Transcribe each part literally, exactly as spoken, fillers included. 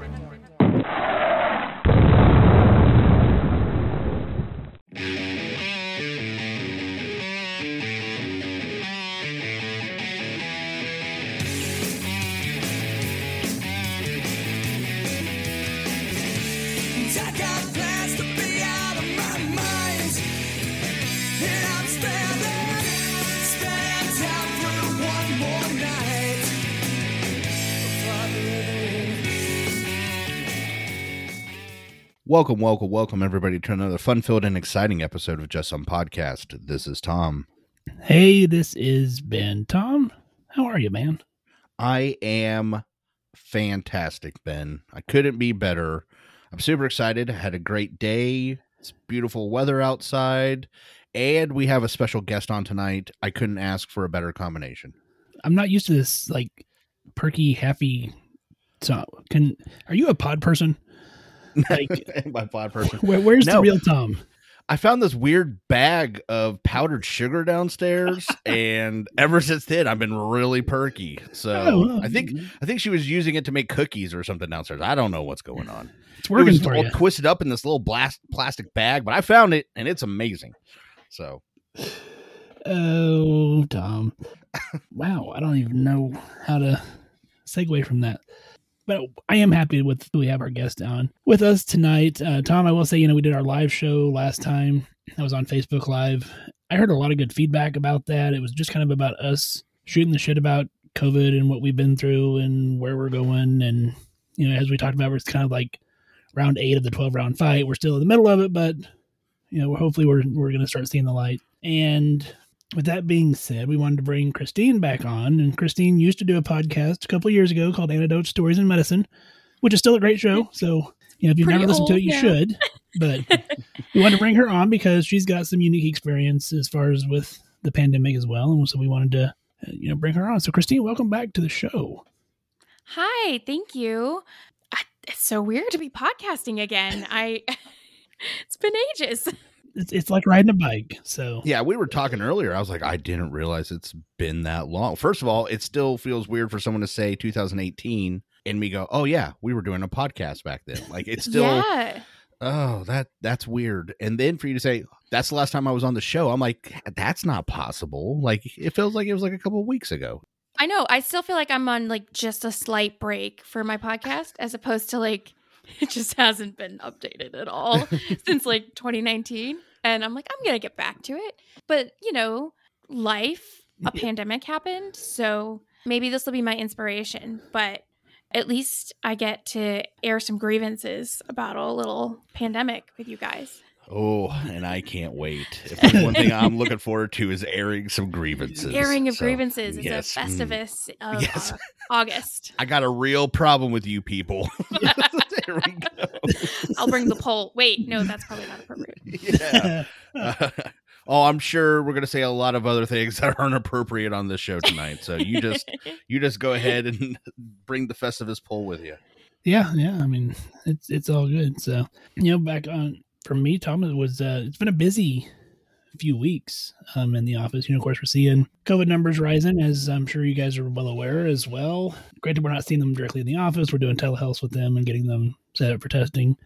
been. Welcome, welcome, welcome, everybody, to another fun-filled and exciting episode of Just Some Podcast. This is Tom. Hey, this is Ben. Tom, how are you, man? I am fantastic, Ben. I couldn't be better. I'm super excited. I had a great day. It's beautiful weather outside, and we have a special guest on tonight. I couldn't ask for a better combination. I'm not used to this, like, perky, happy. So, can are you a pod person? Like, my pod person. Where, where's no, the real Tom? I found this weird bag of powdered sugar downstairs, and ever since then, I've been really perky. So oh, well, I think I think she was using it to make cookies or something downstairs. I don't know what's going on. It's working it was for all you. Twisted up in this little blast plastic bag, but I found it, and it's amazing. So, oh, Tom! Wow, I don't even know how to segue from that. But I am happy with we have our guest on with us tonight. Uh, Tom, I will say, you know, we did our live show last time. I was on Facebook Live. I heard a lot of good feedback about that. It was just kind of about us shooting the shit about COVID and what we've been through and where we're going. And, you know, as we talked about, it's kind of like round eight of the twelve round fight. We're still in the middle of it, but, you know, hopefully we're, we're going to start seeing the light. And with that being said, we wanted to bring Christine back on, and Christine used to do a podcast a couple of years ago called Anecdotes: Stories in Medicine, which is still a great show. So, you know, if you've Pretty never listened old, to it, you yeah. should. But we wanted to bring her on because she's got some unique experience as far as with the pandemic as well, and so we wanted to, you know, bring her on. So, Christine, welcome back to the show. Hi, thank you. I, it's so weird to be podcasting again. I it's been ages. It's, it's like riding a bike. So yeah, we were talking earlier. I was like, I didn't realize it's been that long. First of all, it still feels weird for someone to say two thousand eighteen and me go, oh yeah, we were doing a podcast back then. Like it's still, yeah. oh, that that's weird. And then for you to say, that's the last time I was on the show. I'm like, that's not possible. Like it feels like it was like a couple of weeks ago. I know. I still feel like I'm on like just a slight break for my podcast as opposed to like, it just hasn't been updated at all since like twenty nineteen. And I'm like, I'm going to get back to it. But, you know, life, a pandemic happened. So maybe this will be my inspiration. But at least I get to air some grievances about a little pandemic with you guys. Oh, and I can't wait. If there's one thing I'm looking forward to is airing some grievances. Airing of so, grievances is yes. a Festivus mm. of yes. uh, August. I got a real problem with you people. There we go. I'll bring the poll. Wait, no, that's probably not appropriate. Yeah. Uh, oh, I'm sure we're going to say a lot of other things that aren't appropriate on this show tonight. So you just you just go ahead and bring the Festivus poll with you. Yeah, yeah. I mean, it's it's all good. So, you know, back on. For me, Tom, it was, uh, it's been a busy few weeks um, in the office. You know, of course, we're seeing COVID numbers rising, as I'm sure you guys are well aware as well. Granted, we're not seeing them directly in the office. We're doing telehealth with them and getting them set up for testing.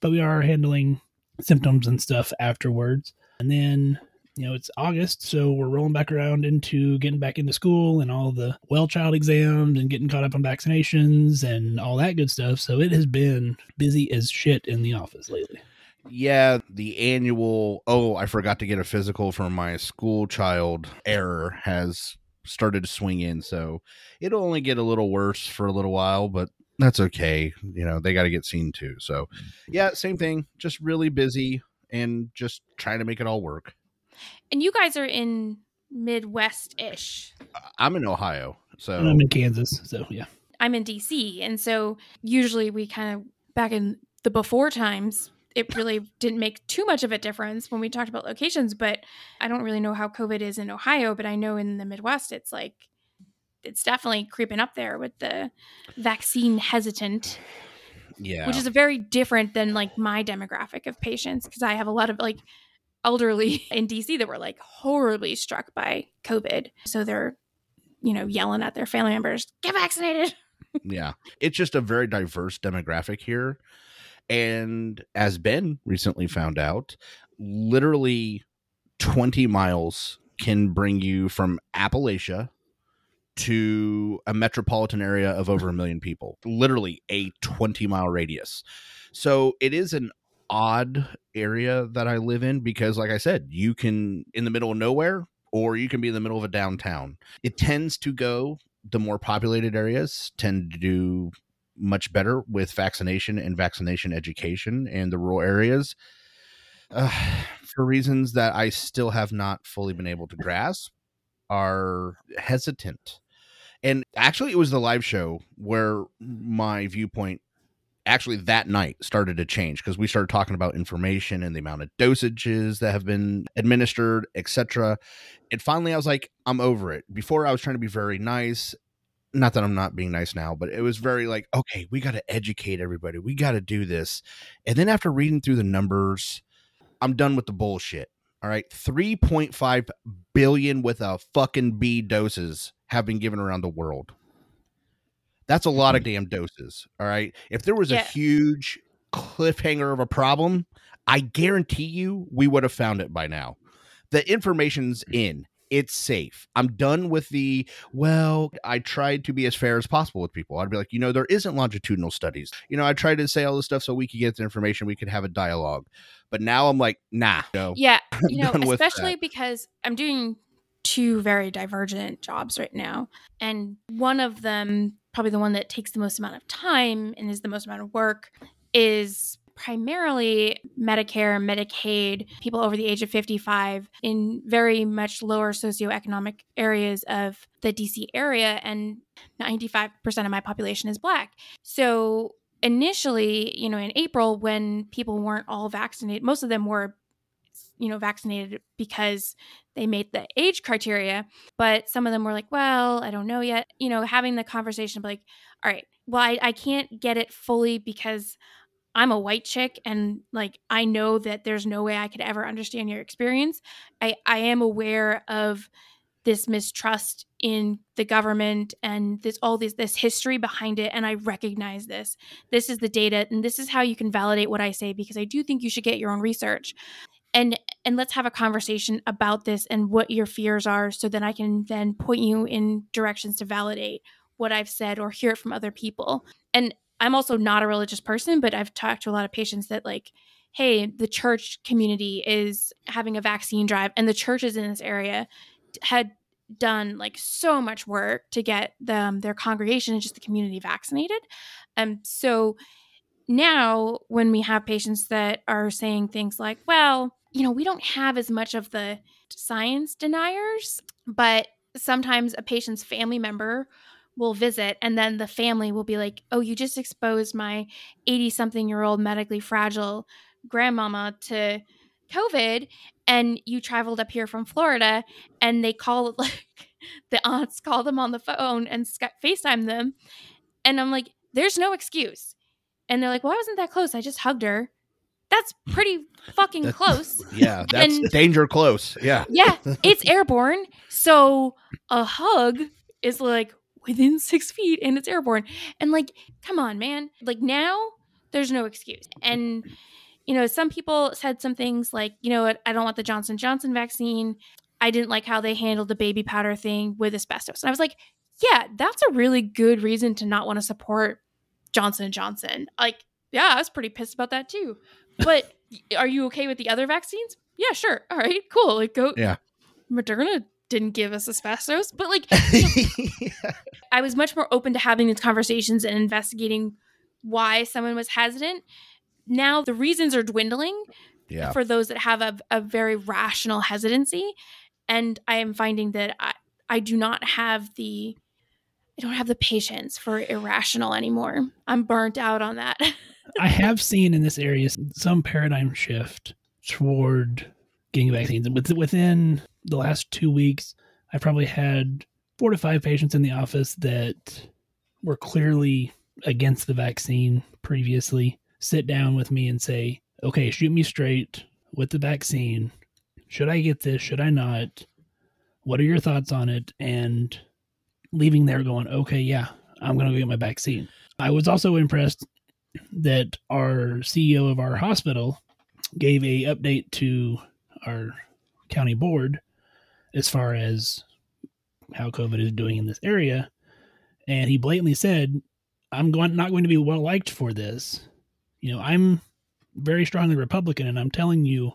But we are handling symptoms and stuff afterwards. And then, you know, it's August, so we're rolling back around into getting back into school and all the well child exams and getting caught up on vaccinations and all that good stuff. So it has been busy as shit in the office lately. Yeah, the annual, oh, I forgot to get a physical from my school child error has started to swing in. So it'll only get a little worse for a little while, but that's okay. You know, they got to get seen too. So yeah, same thing, just really busy and just trying to make it all work. And you guys are in Midwest-ish. I'm in Ohio. So and I'm in Kansas. So yeah, I'm in D C. And so usually we kind of back in the before times. It really didn't make too much of a difference when we talked about locations, but I don't really know how COVID is in Ohio, but I know in the Midwest, it's like it's definitely creeping up there with the vaccine hesitant. Yeah. Which is a very different than like my demographic of patients, because I have a lot of like elderly in D C that were like horribly struck by COVID. So they're, you know, yelling at their family members, get vaccinated. Yeah. It's just a very diverse demographic here. And as Ben recently found out, literally twenty miles can bring you from Appalachia to a metropolitan area of over a million people, literally a twenty mile radius. So it is an odd area that I live in because, like I said, you can in the middle of nowhere or you can be in the middle of a downtown. It tends to go, the more populated areas tend to do much better with vaccination and vaccination education, and the rural areas, uh, for reasons that I still have not fully been able to grasp, are hesitant. And actually, it was the live show where my viewpoint actually that night started to change, because we started talking about information and the amount of dosages that have been administered, et cetera. And finally, I was like, I'm over it. Before, I was trying to be very nice. Not that I'm not being nice now, but it was very like, okay, we got to educate everybody. We got to do this. And then after reading through the numbers, I'm done with the bullshit. All right. three point five billion with a fucking B doses have been given around the world. That's a lot of damn doses. All right. If there was yeah. a huge cliffhanger of a problem, I guarantee you we would have found it by now. The information's in. It's safe. I'm done with the, well, I tried to be as fair as possible with people. I'd be like, you know, there isn't longitudinal studies. You know, I tried to say all this stuff so we could get the information, we could have a dialogue. But now I'm like, nah. No. Yeah. You know, especially because I'm doing two very divergent jobs right now. And one of them, probably the one that takes the most amount of time and is the most amount of work, is primarily Medicare, Medicaid, people over the age of fifty-five in very much lower socioeconomic areas of the D C area. And ninety-five percent of my population is Black. So initially, you know, in April, when people weren't all vaccinated, most of them were, you know, vaccinated because they made the age criteria. But some of them were like, well, I don't know yet. You know, having the conversation of like, all right, well, I, I can't get it fully because I'm a white chick and like, I know that there's no way I could ever understand your experience. I, I am aware of this mistrust in the government and this, all this, this history behind it. And I recognize this, this is the data and this is how you can validate what I say, because I do think you should get your own research and, and let's have a conversation about this and what your fears are, so that I can then point you in directions to validate what I've said or hear it from other people. And I'm also not a religious person, but I've talked to a lot of patients that like, hey, the church community is having a vaccine drive, and the churches in this area had done like so much work to get them, their congregation and just the community vaccinated. Um, so now when we have patients that are saying things like, well, you know, we don't have as much of the science deniers, but sometimes a patient's family member will visit, and then the family will be like, oh, you just exposed my eighty-something-year-old medically fragile grandmama to COVID, and you traveled up here from Florida, and they call, like, the aunts call them on the phone and FaceTime them, and I'm like, there's no excuse. And they're like, well, I wasn't that close. I just hugged her. That's pretty fucking that's, close. Yeah, that's and, danger close. Yeah. Yeah, it's airborne, so a hug is like within six feet and it's airborne. And like, come on, man. Like now there's no excuse. And, you know, some people said some things like, you know what, I don't want the Johnson Johnson vaccine. I didn't like how they handled the baby powder thing with asbestos. And I was like, yeah, that's a really good reason to not want to support Johnson Johnson. Like, yeah, I was pretty pissed about that too. But are you okay with the other vaccines? Yeah, sure. All right, cool. Like go yeah. Moderna didn't give us asbestos, but like yeah. I was much more open to having these conversations and investigating why someone was hesitant. Now the reasons are dwindling yeah. for those that have a, a very rational hesitancy. And I am finding that I, I do not have the, I don't have the patience for irrational anymore. I'm burnt out on that. I have seen in this area some paradigm shift toward getting vaccines. And within the last two weeks, I probably had four to five patients in the office that were clearly against the vaccine previously sit down with me and say, okay, shoot me straight with the vaccine. Should I get this? Should I not? What are your thoughts on it? And leaving there going, okay, yeah, I'm going to go get my vaccine. I was also impressed that our C E O of our hospital gave a update to our county board as far as how COVID is doing in this area. And he blatantly said, I'm going, not going to be well liked for this. You know, I'm very strongly Republican, and I'm telling you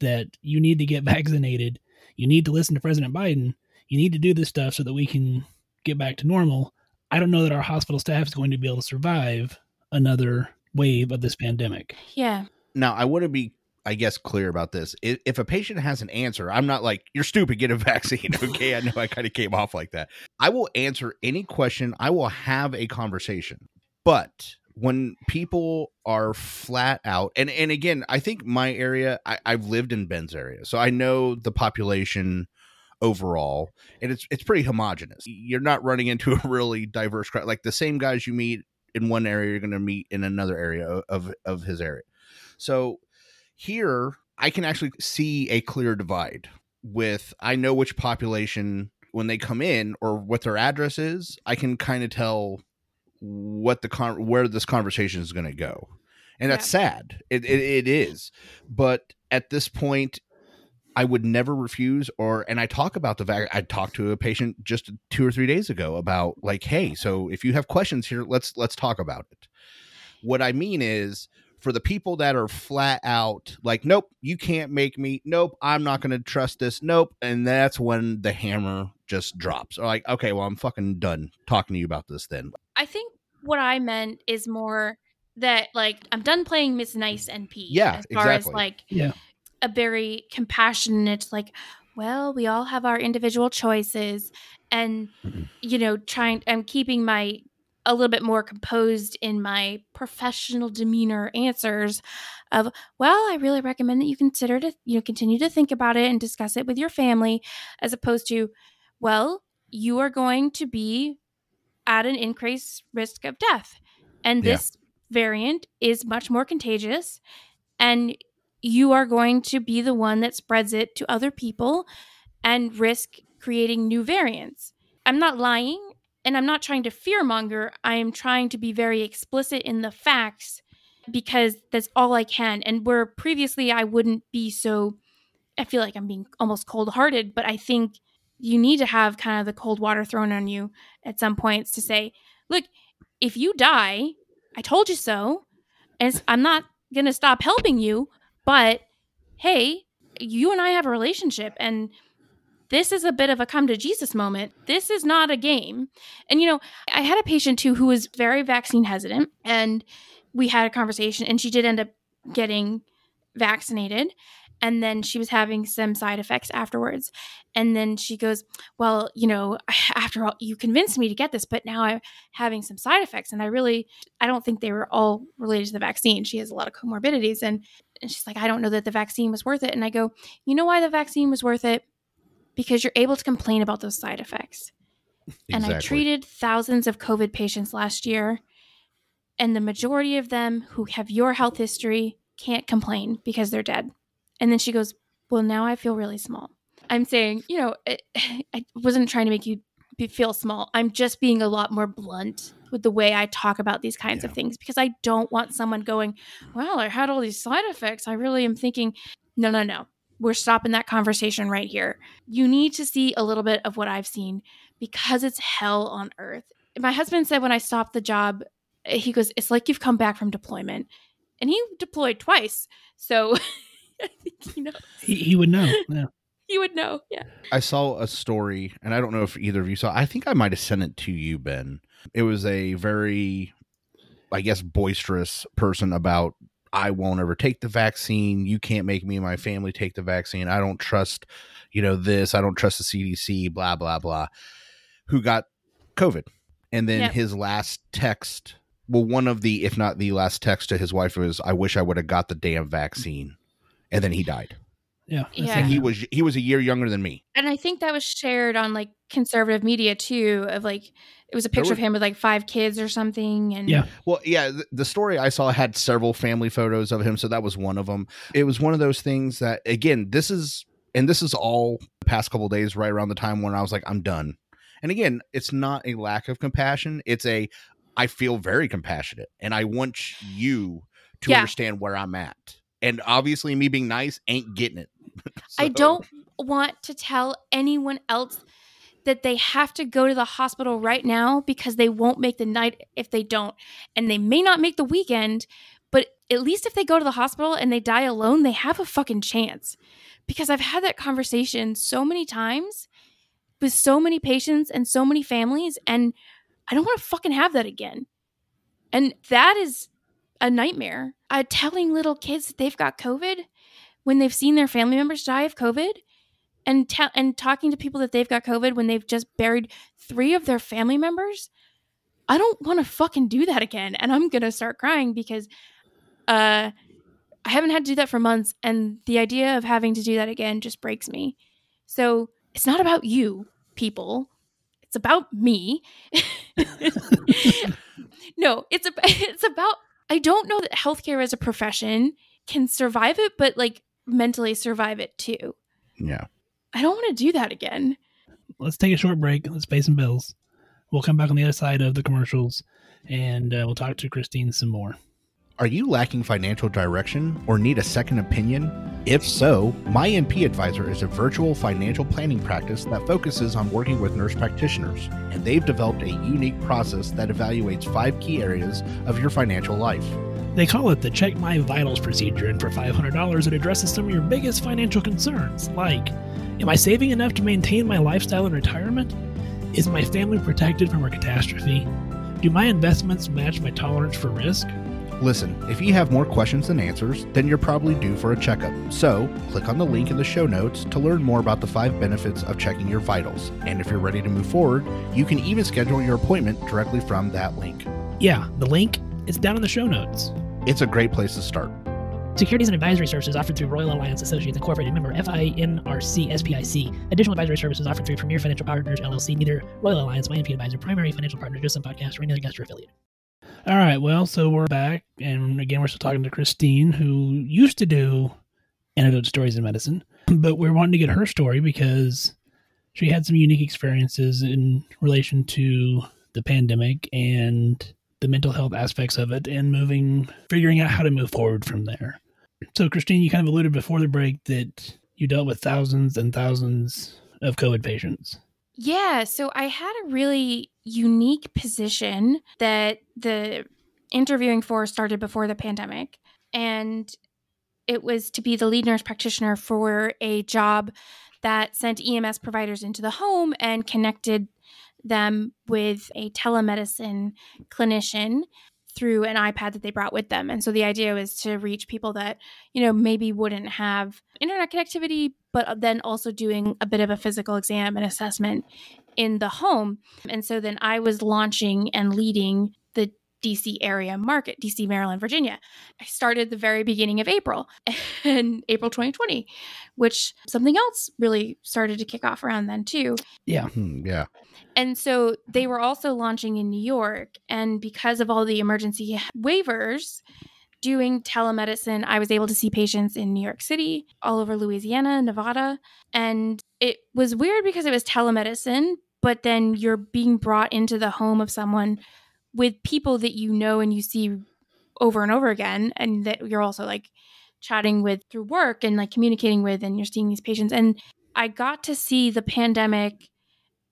that you need to get vaccinated. You need to listen to President Biden. You need to do this stuff so that we can get back to normal. I don't know that our hospital staff is going to be able to survive another wave of this pandemic. Yeah. Now, I want to be, I guess, clear about this. If a patient has an answer, I'm not like, you're stupid, get a vaccine. Okay. I know I kind of came off like that. I will answer any question. I will have a conversation. But when people are flat out, and, and again, I think my area, I, I've lived in Ben's area, so I know the population overall, and it's it's pretty homogenous. You're not running into a really diverse crowd. Like the same guys you meet in one area, you're going to meet in another area of, of his area. So here, I can actually see a clear divide with, I know which population, when they come in or what their address is, I can kind of tell what the con- where this conversation is going to go. And that's yeah. sad. It, it It is. But at this point, I would never refuse or, and I talk about the vaccine. I talked to a patient just two or three days ago about like, hey, so if you have questions here, let's, let's talk about it. What I mean is, for the people that are flat out like, nope, you can't make me. Nope, I'm not going to trust this. Nope. And that's when the hammer just drops. Or like, okay, well, I'm fucking done talking to you about this then. I think what I meant is more that like, I'm done playing Miss Nice N P. Yeah, as far exactly. as like yeah. a very compassionate, like, well, we all have our individual choices. And, mm-hmm. you know, trying, I'm keeping my a little bit more composed in my professional demeanor answers of, well, I really recommend that you consider to, you know, continue to think about it and discuss it with your family, as opposed to, well, you are going to be at an increased risk of death. And this yeah. variant is much more contagious, and you are going to be the one that spreads it to other people and risk creating new variants. I'm not lying. And I'm not trying to fearmonger. I am trying to be very explicit in the facts, because that's all I can. And where previously I wouldn't be so, I feel like I'm being almost cold-hearted, but I think you need to have kind of the cold water thrown on you at some points to say, look, if you die, I told you so, and I'm not going to stop helping you, but hey, you and I have a relationship, and this is a bit of a come to Jesus moment. This is not a game. And, you know, I had a patient too who was very vaccine hesitant, and we had a conversation, and she did end up getting vaccinated. And then she was having some side effects afterwards. And then she goes, well, you know, after all, you convinced me to get this, but now I'm having some side effects. And I really, I don't think they were all related to the vaccine. She has a lot of comorbidities. And, and she's like, I don't know that the vaccine was worth it. And I go, you know why the vaccine was worth it? Because you're able to complain about those side effects. Exactly. And I treated thousands of COVID patients last year, and the majority of them who have your health history can't complain because they're dead. And then she goes, well, now I feel really small. I'm saying, you know, it, I wasn't trying to make you be, feel small. I'm just being a lot more blunt with the way I talk about these kinds yeah. of things, because I don't want someone going, well, I had all these side effects. I really am thinking, no, no, no. We're stopping that conversation right here. You need to see a little bit of what I've seen, because it's hell on earth. My husband said when I stopped the job, he goes, it's like you've come back from deployment. And he deployed twice. So I think he knows. He, he would know. Yeah. He would know. Yeah. I saw a story, and I don't know if either of you saw, I think I might have sent it to you, Ben. It was a very, I guess, boisterous person about, I won't ever take the vaccine. You can't make me and my family take the vaccine. I don't trust, you know, this. I don't trust the C D C, blah, blah, blah, who got COVID. And then yep. his last text, well, one of the, if not the last text to his wife was, I wish I would have got the damn vaccine. And then he died. Yeah. yeah. And he was he was a year younger than me. And I think that was shared on like conservative media too, of like it was a picture was, of him with like five kids or something. And yeah. Well, yeah, th- the story I saw had several family photos of him, so that was one of them. It was one of those things that, again, this is and this is all the past couple of days right around the time when I was like, I'm done. And again, it's not a lack of compassion. It's a I feel very compassionate and I want you to yeah. understand where I'm at. And obviously me being nice ain't getting it. So. I don't want to tell anyone else that they have to go to the hospital right now because they won't make the night if they don't. And they may not make the weekend, but at least if they go to the hospital and they die alone, they have a fucking chance. Because I've had that conversation so many times with so many patients and so many families, and I don't want to fucking have that again. And that is a nightmare. Uh, telling little kids that they've got COVID when they've seen their family members die of COVID, and t- and talking to people that they've got COVID when they've just buried three of their family members. I don't want to fucking do that again. And I'm going to start crying because uh, I haven't had to do that for months. And the idea of having to do that again just breaks me. So it's not about you people. It's about me. No, it's a, it's about I don't know that healthcare as a profession can survive it, but like mentally survive it too. Yeah. I don't want to do that again. Let's take a short break. Let's pay some bills. We'll come back on the other side of the commercials and uh, we'll talk to Christine some more. Are you lacking financial direction or need a second opinion? If so, My M P Advisor is a virtual financial planning practice that focuses on working with nurse practitioners, and they've developed a unique process that evaluates five key areas of your financial life. They call it the Check My Vitals procedure, and for five hundred dollars, it addresses some of your biggest financial concerns, like, am I saving enough to maintain my lifestyle in retirement? Is my family protected from a catastrophe? Do my investments match my tolerance for risk? Listen, if you have more questions than answers, then you're probably due for a checkup. So, click on the link in the show notes to learn more about the five benefits of checking your vitals. And if you're ready to move forward, you can even schedule your appointment directly from that link. Yeah, the link is down in the show notes. It's a great place to start. Securities and advisory services offered through Royal Alliance Associates Incorporated, member F I N R C S P I C. Additional advisory services offered through Premier Financial Partners, L L C, neither Royal Alliance, My M P Advisor, Primary Financial Partners, Just Some Podcast, or any other guest or affiliate. All right, well, so we're back, and again, we're still talking to Christine, who used to do Anecdotes: Stories in Medicine, but we're wanting to get her story because she had some unique experiences in relation to the pandemic and the mental health aspects of it and moving, figuring out how to move forward from there. So, Christine, you kind of alluded before the break that you dealt with thousands and thousands of COVID patients. Yeah, so I had a really unique position that the interviewing for started before the pandemic, and it was to be the lead nurse practitioner for a job that sent E M S providers into the home and connected them with a telemedicine clinician through an iPad that they brought with them. And so the idea was to reach people that, you know, maybe wouldn't have internet connectivity, but then also doing a bit of a physical exam and assessment in the home. And so then I was launching and leading the D C area market, D C, Maryland, Virginia. I started the very beginning of April, in April twenty twenty, which something else really started to kick off around then too. Yeah. Yeah. And so they were also launching in New York. And because of all the emergency waivers, doing telemedicine, I was able to see patients in New York City, all over Louisiana, Nevada. And it was weird because it was telemedicine, but then you're being brought into the home of someone with people that you know and you see over and over again, and that you're also like chatting with through work and like communicating with, and you're seeing these patients. And I got to see the pandemic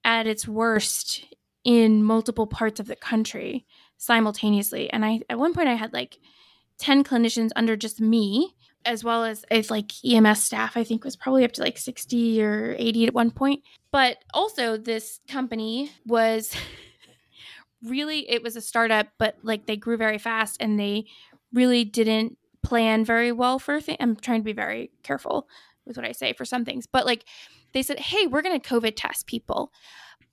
at its worst in multiple parts of the country simultaneously. And I, at one point I had like ten clinicians under just me, as well as, as like E M S staff, I think was probably up to like sixty or eighty at one point. But also this company was... Really, it was a startup, but like they grew very fast and they really didn't plan very well for things. I'm trying to be very careful with what I say for some things, but like they said, hey, we're going to COVID test people,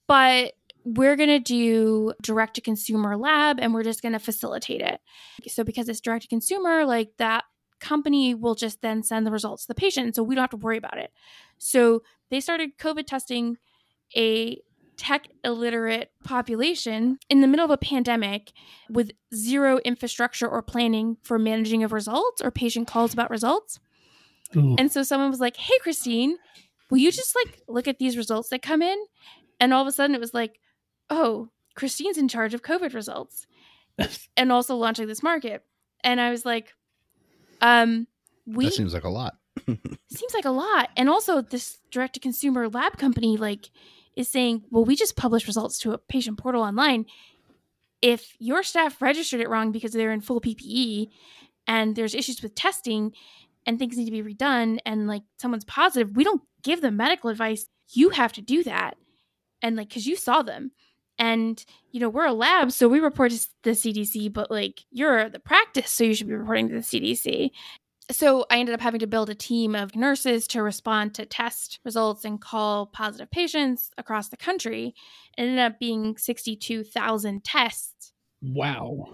but we're going to do direct to consumer lab and we're just going to facilitate it. So because it's direct to consumer, like that company will just then send the results to the patient, so we don't have to worry about it. So they started COVID testing a tech illiterate population in the middle of a pandemic with zero infrastructure or planning for managing of results or patient calls about results. Ooh. And so someone was like, hey, Christine, will you just like look at these results that come in? And all of a sudden it was like, oh, Christine's in charge of COVID results and also launching this market. And I was like, um, we that seems like a lot. Seems like a lot. And also this direct to consumer lab company, like, is saying, well, we just publish results to a patient portal online. If your staff registered it wrong because they're in full P P E and there's issues with testing and things need to be redone and like someone's positive, we don't give them medical advice. You have to do that. And like, cause you saw them and, you know, we're a lab, so we report to the C D C, but like you're the practice, so you should be reporting to the C D C. So I ended up having to build a team of nurses to respond to test results and call positive patients across the country. It ended up being sixty-two thousand tests. Wow.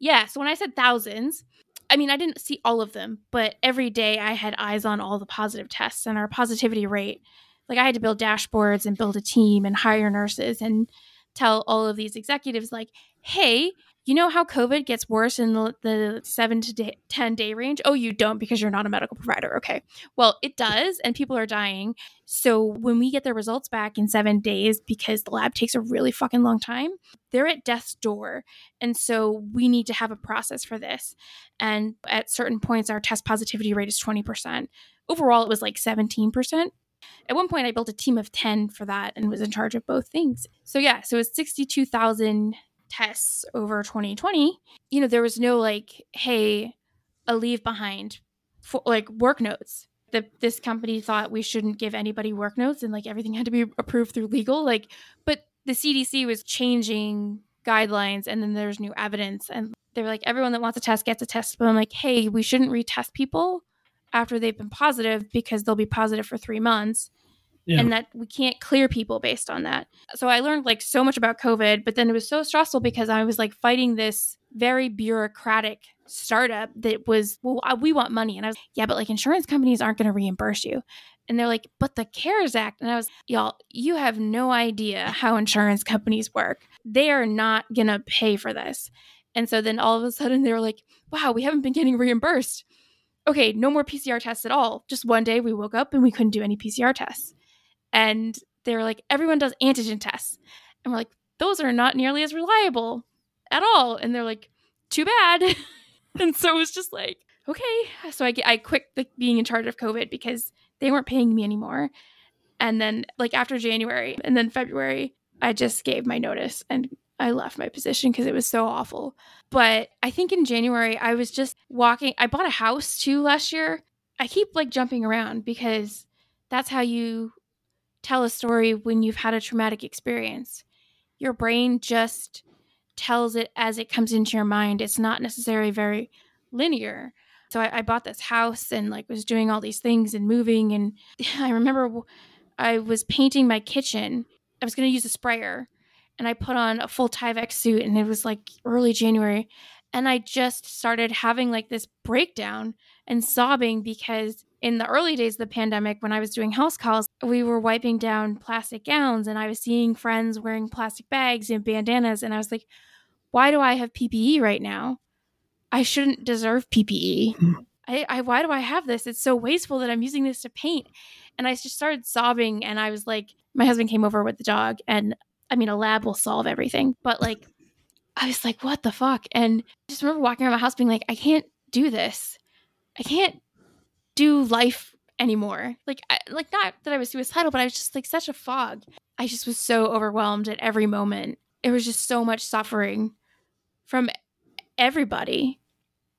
Yeah. So when I said thousands, I mean, I didn't see all of them, but every day I had eyes on all the positive tests and our positivity rate. Like I had to build dashboards and build a team and hire nurses and tell all of these executives like, hey, you know how COVID gets worse in the, the seven to ten day range? Oh, you don't because you're not a medical provider. Okay. Well, it does. And people are dying. So when we get their results back in seven days, because the lab takes a really fucking long time, they're at death's door. And so we need to have a process for this. And at certain points, our test positivity rate is twenty percent. Overall, it was like seventeen percent. At one point, I built a team of ten for that and was in charge of both things. So yeah, so it's sixty-two thousand tests over twenty twenty. You know, there was no like, hey, a leave behind for like work notes. The, this company thought we shouldn't give anybody work notes and like everything had to be approved through legal. Like, but the C D C was changing guidelines and then there's new evidence. And they were like, everyone that wants a test gets a test. But I'm like, hey, we shouldn't retest people after they've been positive because they'll be positive for three months. Yeah. And that we can't clear people based on that. So I learned like so much about COVID, but then it was so stressful because I was like fighting this very bureaucratic startup that was, well, I, we want money. And I was, yeah, but like insurance companies aren't going to reimburse you. And they're like, but the CARES Act. And I was, y'all, you have no idea how insurance companies work. They are not going to pay for this. And so then all of a sudden they were like, wow, we haven't been getting reimbursed. Okay, no more P C R tests at all. Just one day we woke up and we couldn't do any P C R tests. And they were like, everyone does antigen tests. And we're like, those are not nearly as reliable at all. And they're like, too bad. And so it was just like, okay. So I, I quit the, being in charge of COVID because they weren't paying me anymore. And then like after January and then February, I just gave my notice and I left my position because it was so awful. But I think in January, I was just walking. I bought a house too last year. I keep like jumping around because that's how you tell a story when you've had a traumatic experience. Your brain just tells it as it comes into your mind. It's not necessarily very linear. So I, I bought this house and like was doing all these things and moving. And I remember I was painting my kitchen. I was going to use a sprayer and I put on a full Tyvek suit and it was like early January. And I just started having like this breakdown and sobbing because in the early days of the pandemic, when I was doing house calls, we were wiping down plastic gowns and I was seeing friends wearing plastic bags and bandanas. And I was like, why do I have P P E right now? I shouldn't deserve P P E. I, I why do I have this? It's so wasteful that I'm using this to paint. And I just started sobbing. And I was like, my husband came over with the dog. And I mean, a lab will solve everything. But like, I was like, what the fuck? And I just remember walking around my house being like, I can't do this. I can't do life anymore. Like, I, like not that I was suicidal, but I was just like such a fog. I just was so overwhelmed at every moment. It was just so much suffering from everybody.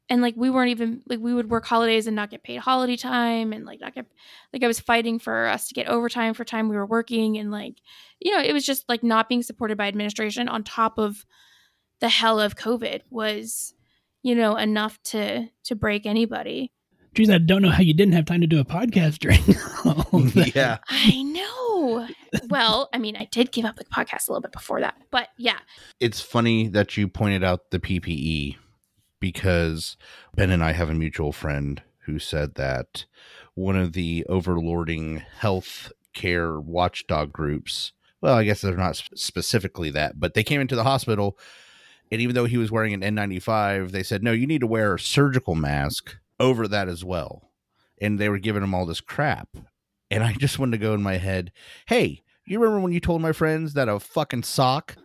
And like, we weren't even like, we would work holidays and not get paid holiday time. And like, not get, like I was fighting for us to get overtime for time we were working. And like, you know, it was just like not being supported by administration on top of the hell of COVID was, you know, enough to, to break anybody. Geez, I don't know how you didn't have time to do a podcast during all that. Yeah. I know. Well, I mean, I did give up the podcast a little bit before that, but yeah. It's funny that you pointed out the P P E because Ben and I have a mutual friend who said that one of the overlording health care watchdog groups, well, I guess they're not specifically that, but they came into the hospital, and even though he was wearing an N ninety-five, they said, no, you need to wear a surgical mask over that as well. And they were giving him all this crap. And I just wanted to go in my head, hey, you remember when you told my friends that a fucking sock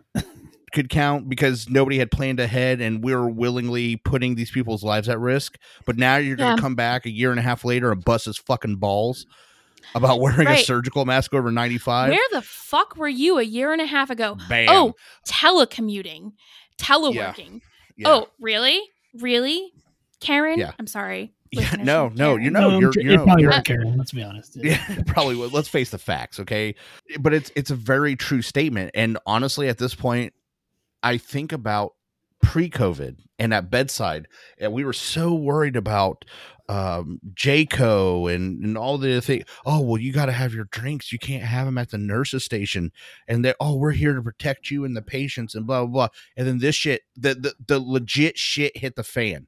could count because nobody had planned ahead and we were willingly putting these people's lives at risk? But now you're going to yeah. come back a year and a half later and bust his fucking balls about wearing right. a surgical mask over ninety-five. Where the fuck were you a year and a half ago? Bam. Oh, telecommuting, teleworking. Yeah. Yeah. Oh, really? Really? Karen? Yeah. I'm sorry. Yeah, no, no, you know, no, you're, you're, you're probably right, Karen. Let's be honest. Yeah, yeah probably. Would. Let's face the facts, okay? But it's it's a very true statement, and honestly, at this point, I think about pre-COVID and at bedside, and we were so worried about um, J C O and and all the things. Oh, well, you got to have your drinks. You can't have them at the nurses' station, and that. Oh, we're here to protect you and the patients, and blah blah blah. And then this shit, the the, the legit shit hit the fan.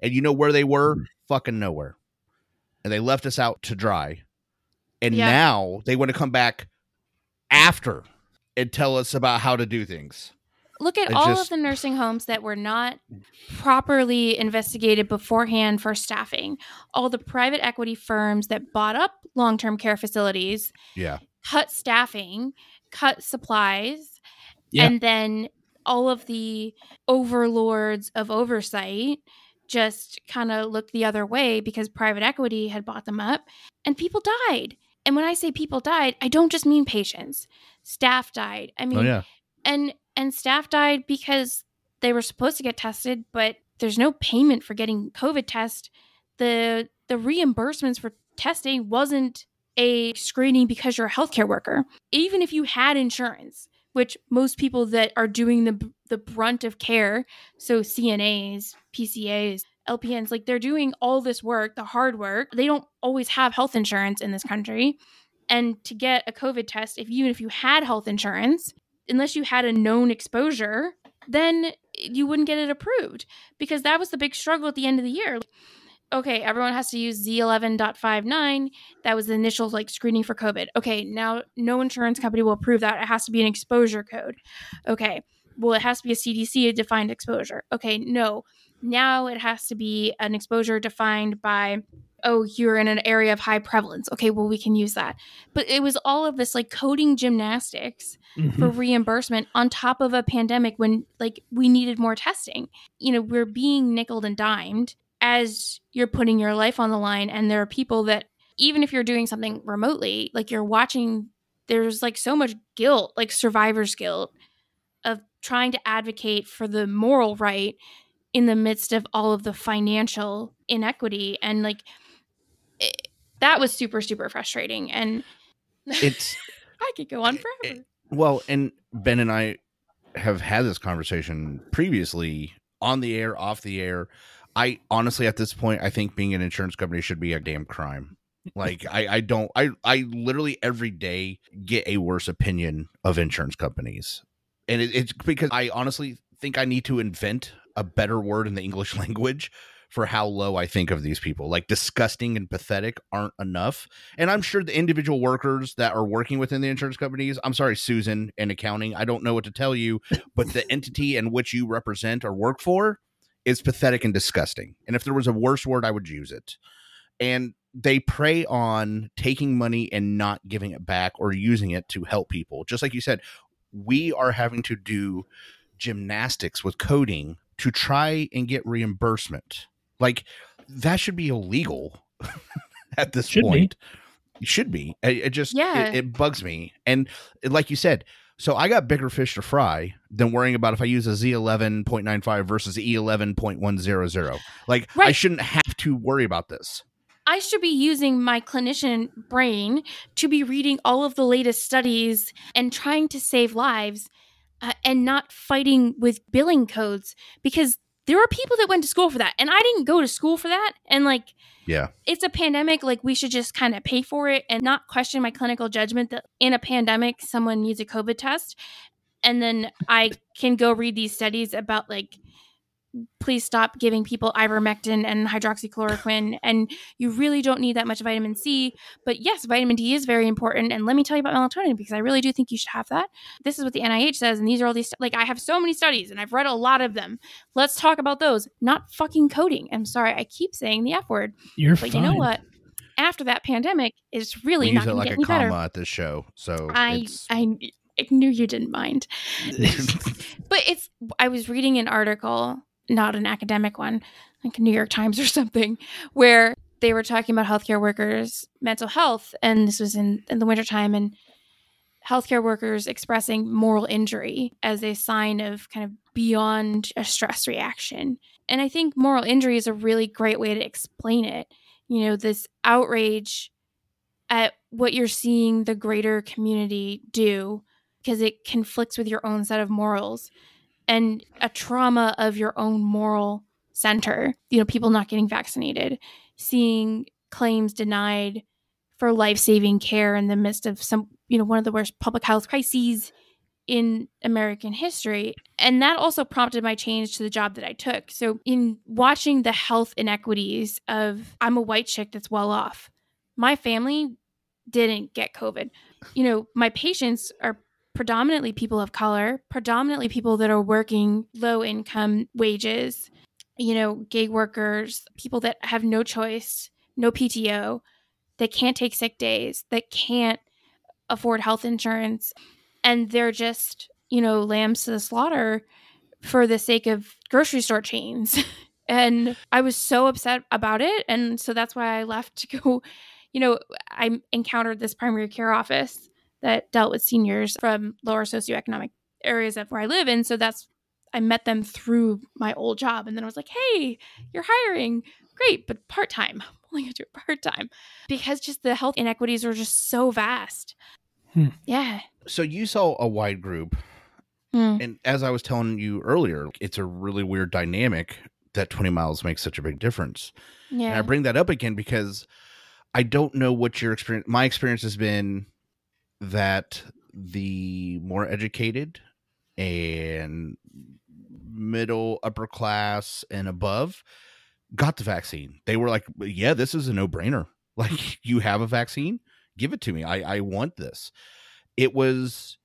And you know where they were? Fucking nowhere. And they left us out to dry. And yeah. now they want to come back after and tell us about how to do things. Look at it all just, of the nursing homes that were not properly investigated beforehand for staffing. All the private equity firms that bought up long-term care facilities. Yeah. Cut staffing, cut supplies. Yeah. And then all of the overlords of oversight just kind of looked the other way because private equity had bought them up, and people died. And when I say people died, I don't just mean patients. Staff died. I mean, oh, yeah. and and staff died because they were supposed to get tested, but there's no payment for getting COVID test. The the reimbursements for testing wasn't a screening because you're a healthcare worker. Even if you had insurance, which most people that are doing the the brunt of care, so C N As, P C As, L P Ns, like they're doing all this work, the hard work. They don't always have health insurance in this country. And to get a COVID test, if even if you had health insurance, unless you had a known exposure, then you wouldn't get it approved, because that was the big struggle at the end of the year. Okay, everyone has to use Z eleven point fifty-nine. That was the initial like screening for COVID. Okay, now no insurance company will approve that. It has to be an exposure code. Okay, well, it has to be a C D C-defined exposure. Okay, no. Now it has to be an exposure defined by, oh, you're in an area of high prevalence. Okay, well, we can use that. But it was all of this like coding gymnastics mm-hmm. for reimbursement on top of a pandemic when like we needed more testing. You know, we're being nickeled and dimed as you're putting your life on the line. And there are people that, even if you're doing something remotely, like you're watching, there's like so much guilt, like survivor's guilt of trying to advocate for the moral right in the midst of all of the financial inequity. And like, it, that was super, super frustrating. And it's, I could go on forever. It, well, and Ben and I have had this conversation previously on the air, off the air. I honestly, at this point, I think being an insurance company should be a damn crime. Like I, I don't, I, I literally every day get a worse opinion of insurance companies. And it, it's because I honestly think I need to invent a better word in the English language for how low I think of these people. Like disgusting and pathetic aren't enough. And I'm sure the individual workers that are working within the insurance companies, I'm sorry, Susan in accounting, I don't know what to tell you, but the entity in which you represent or work for, it's pathetic and disgusting. And if there was a worse word, I would use it. And they prey on taking money and not giving it back or using it to help people. Just like you said, we are having to do gymnastics with coding to try and get reimbursement. Like that should be illegal at this should point. Be. It should be. It, it just, yeah. it, it bugs me. And like you said, so I got bigger fish to fry than worrying about if I use a Z eleven point ninety-five versus E eleven point one hundred. Like right. I shouldn't have to worry about this. I should be using my clinician brain to be reading all of the latest studies and trying to save lives uh, and not fighting with billing codes, because there are people that went to school for that. And I didn't go to school for that. And like, yeah, it's a pandemic. Like we should just kind of pay for it and not question my clinical judgment that in a pandemic, someone needs a COVID test. And then I can go read these studies about like please stop giving people ivermectin and hydroxychloroquine, and you really don't need that much vitamin C. But yes, vitamin D is very important. And let me tell you about melatonin, because I really do think you should have that. This is what the N I H says. And these are all these, st- like I have so many studies and I've read a lot of them. Let's talk about those. Not fucking coding. I'm sorry. I keep saying the F word. You're but fine. You know what? After that pandemic, it's really we not going like to get any better. Use it like a comma at this show. So I, it's... I, I knew you didn't mind. But it's, I was reading an article, not an academic one, like New York Times or something, where they were talking about healthcare workers' mental health. And this was in, in the wintertime, and healthcare workers expressing moral injury as a sign of kind of beyond a stress reaction. And I think moral injury is a really great way to explain it. You know, this outrage at what you're seeing the greater community do because it conflicts with your own set of morals and a trauma of your own moral center. You know, people not getting vaccinated, seeing claims denied for life-saving care in the midst of some, you know, one of the worst public health crises in American history. And that also prompted my change to the job that I took. So in watching the health inequities of, I'm a white chick that's well off. My family didn't get COVID. You know, my patients are predominantly people of color, predominantly people that are working low income wages, you know, gig workers, people that have no choice, no P T O, that can't take sick days, that can't afford health insurance. And they're just, you know, lambs to the slaughter for the sake of grocery store chains. And I was so upset about it. And so that's why I left to go, you know, I encountered this primary care office that dealt with seniors from lower socioeconomic areas of where I live. And so that's, I met them through my old job. And then I was like, hey, you're hiring. Great, but part-time. I'm only going to do it part-time. Because just the health inequities are just so vast. Hmm. Yeah. So you saw a wide group. Mm. And as I was telling you earlier, it's a really weird dynamic that twenty miles makes such a big difference. Yeah. And I bring that up again because I don't know what your experience. My experience has been that the more educated and middle, upper class and above got the vaccine. They were like, yeah, this is a no brainer. Like, you have a vaccine. Give it to me. I, I want this. It was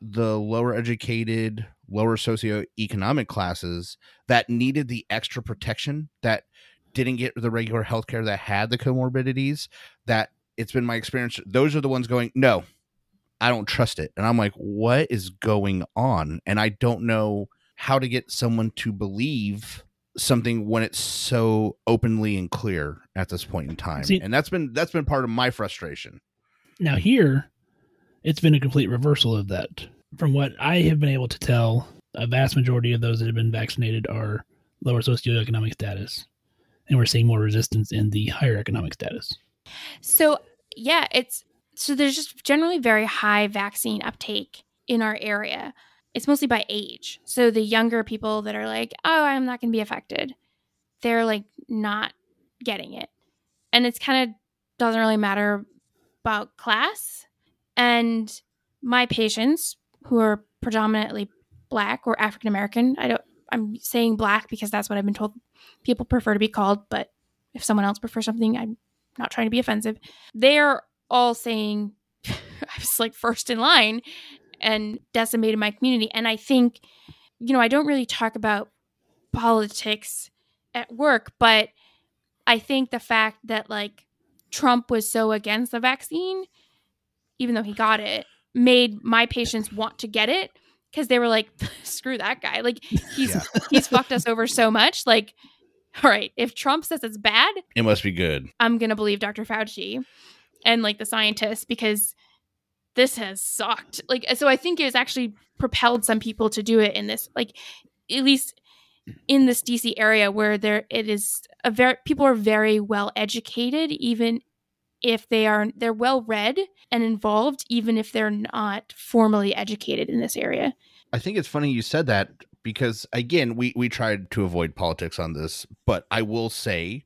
the lower educated, lower socioeconomic classes that needed the extra protection, that didn't get the regular healthcare, that had the comorbidities, that it's been my experience. Those are the ones going, no, I don't trust it. And I'm like, what is going on? And I don't know how to get someone to believe something when it's so openly and clear at this point in time. See, and that's been, that's been part of my frustration. Now here, it's been a complete reversal of that. From what I have been able to tell, a vast majority of those that have been vaccinated are lower socioeconomic status, and we're seeing more resistance in the higher economic status. So yeah, it's, so there's just generally very high vaccine uptake in our area. It's mostly by age. So the younger people that are like, oh, I'm not going to be affected, they're like not getting it. And it's kind of doesn't really matter about class. And my patients who are predominantly Black or African American, I don't, I'm saying Black because that's what I've been told people prefer to be called, but if someone else prefers something, I'm not trying to be offensive. They're all saying, I was like first in line and decimated my community. And I think, you know, I don't really talk about politics at work, but I think the fact that like Trump was so against the vaccine, even though he got it, made my patients want to get it because they were like, screw that guy. Like he's, yeah. he's fucked us over so much. Like, all right, if Trump says it's bad, it must be good. I'm going to believe Doctor Fauci and like the scientists, because this has sucked. Like, so I think it's actually propelled some people to do it in this, like, at least in this D C area where there, it is a very, people are very well educated, even if they are, they're well read and involved, even if they're not formally educated in this area. I think it's funny you said that because again, we, we tried to avoid politics on this, but I will say,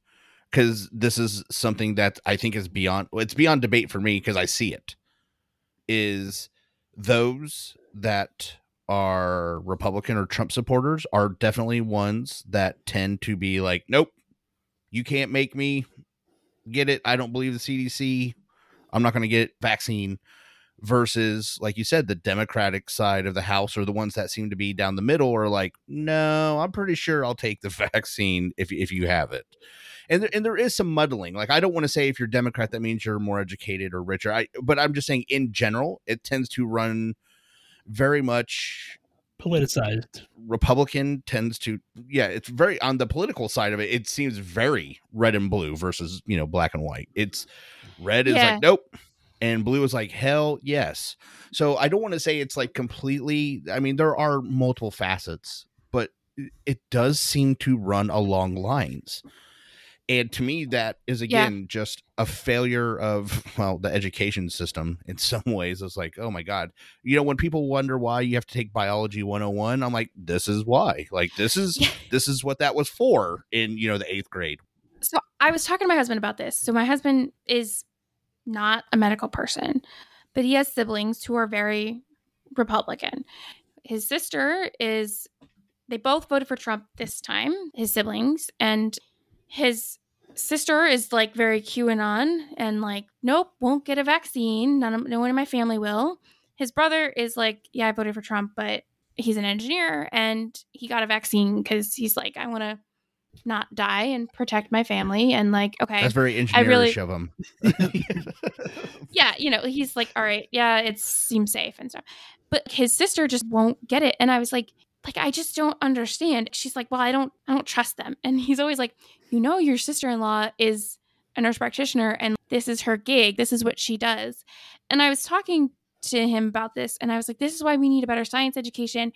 because this is something that I think is beyond, it's beyond debate for me because I see it. Is those that are Republican or Trump supporters are definitely ones that tend to be like, nope, you can't make me get it. I don't believe the C D C. I'm not going to get vaccine. Versus, like you said, the Democratic side of the House, or the ones that seem to be down the middle, are like, no, I'm pretty sure I'll take the vaccine if if you have it. And there, and there is some muddling. Like, I don't want to say if you're Democrat, that means you're more educated or richer. I, but I'm just saying in general, it tends to run very much politicized. Republican tends to, yeah, it's very on the political side of it. It seems very red and blue versus, you know, black and white. It's red is yeah. like, nope. And blue is like, hell yes. So I don't want to say it's like completely, I mean, there are multiple facets, but it does seem to run along lines. And to me, that is, again, yeah. just a failure of, well, the education system in some ways. It's like, oh my God. You know, when people wonder why you have to take biology one oh one, I'm like, this is why. Like, this is, yeah. this is what that was for in, you know, the eighth grade. So I was talking to my husband about this. So my husband is not a medical person, but he has siblings who are very Republican. His sister is, they both voted for Trump this time, his siblings, and his sister is like very QAnon and like, nope, won't get a vaccine. None of, no one in my family will. His brother is like, yeah, I voted for Trump, but he's an engineer and he got a vaccine because he's like, I want to not die and protect my family. And like, okay, that's very engineerish really, of him. Yeah, you know, he's like, all right, yeah, it seems safe and stuff. But his sister just won't get it. And I was like, like I just don't understand. She's like, well, I don't, I don't trust them. And he's always like, you know, your sister-in-law is a nurse practitioner, and this is her gig. This is what she does. And I was talking to him about this, and I was like, this is why we need a better science education.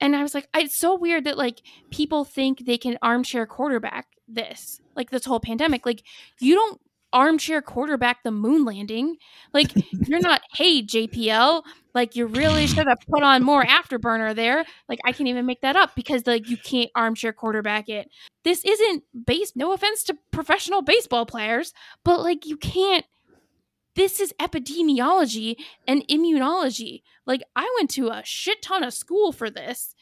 And I was like, it's so weird that like people think they can armchair quarterback this, like this whole pandemic. Like, you don't armchair quarterback the moon landing. Like, you're not, hey, J P L, like you really should have put on more afterburner there. Like, I can't even make that up because like you can't armchair quarterback it. This isn't base. No offense to professional baseball players, but like you can't. This is epidemiology and immunology. Like, I went to a shit ton of school for this.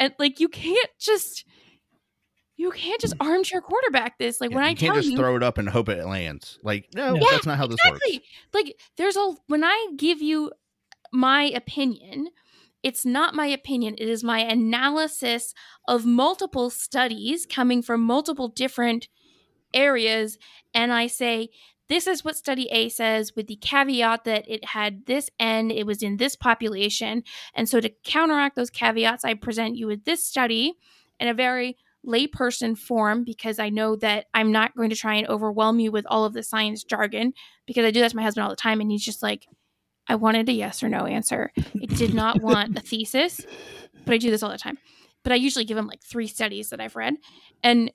And like, you can't just, you can't just armchair quarterback this. Like, yeah, when I tell you. You can't just throw it up and hope it lands. Like, no, yeah, that's not how this exactly. works. Like, there's a, when I give you my opinion, it's not my opinion. It is my analysis of multiple studies coming from multiple different areas. And I say, this is what study A says, with the caveat that it had this N, it was in this population. And so to counteract those caveats, I present you with this study in a very layperson form, because I know that I'm not going to try and overwhelm you with all of the science jargon, because I do that to my husband all the time. And he's just like, I wanted a yes or no answer. I did not want a thesis, but I do this all the time. But I usually give him like three studies that I've read. And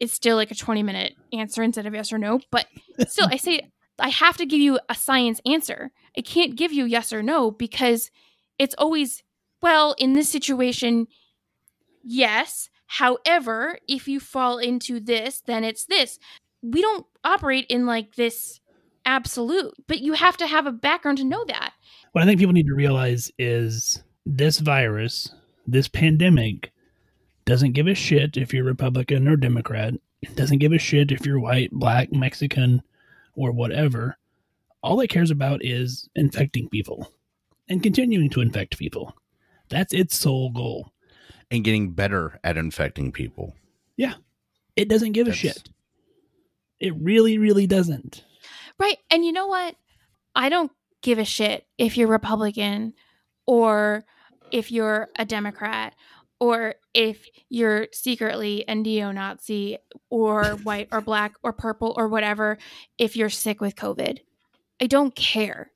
it's still like a twenty minute answer instead of yes or no. But still, I say I have to give you a science answer. I can't give you yes or no, because it's always, well, in this situation, yes. However, if you fall into this, then it's this. We don't operate in like this absolute, but you have to have a background to know that. What I think people need to realize is this virus, this pandemic, doesn't give a shit if you're Republican or Democrat. Doesn't give a shit if you're white, black, Mexican, or whatever. All it cares about is infecting people and continuing to infect people. That's its sole goal. And getting better at infecting people. Yeah. It doesn't give That's... a shit. It really, really doesn't. Right. And you know what? I don't give a shit if you're Republican or if you're a Democrat, or if you're secretly a neo-Nazi or white or black or purple or whatever, if you're sick with COVID. I don't care.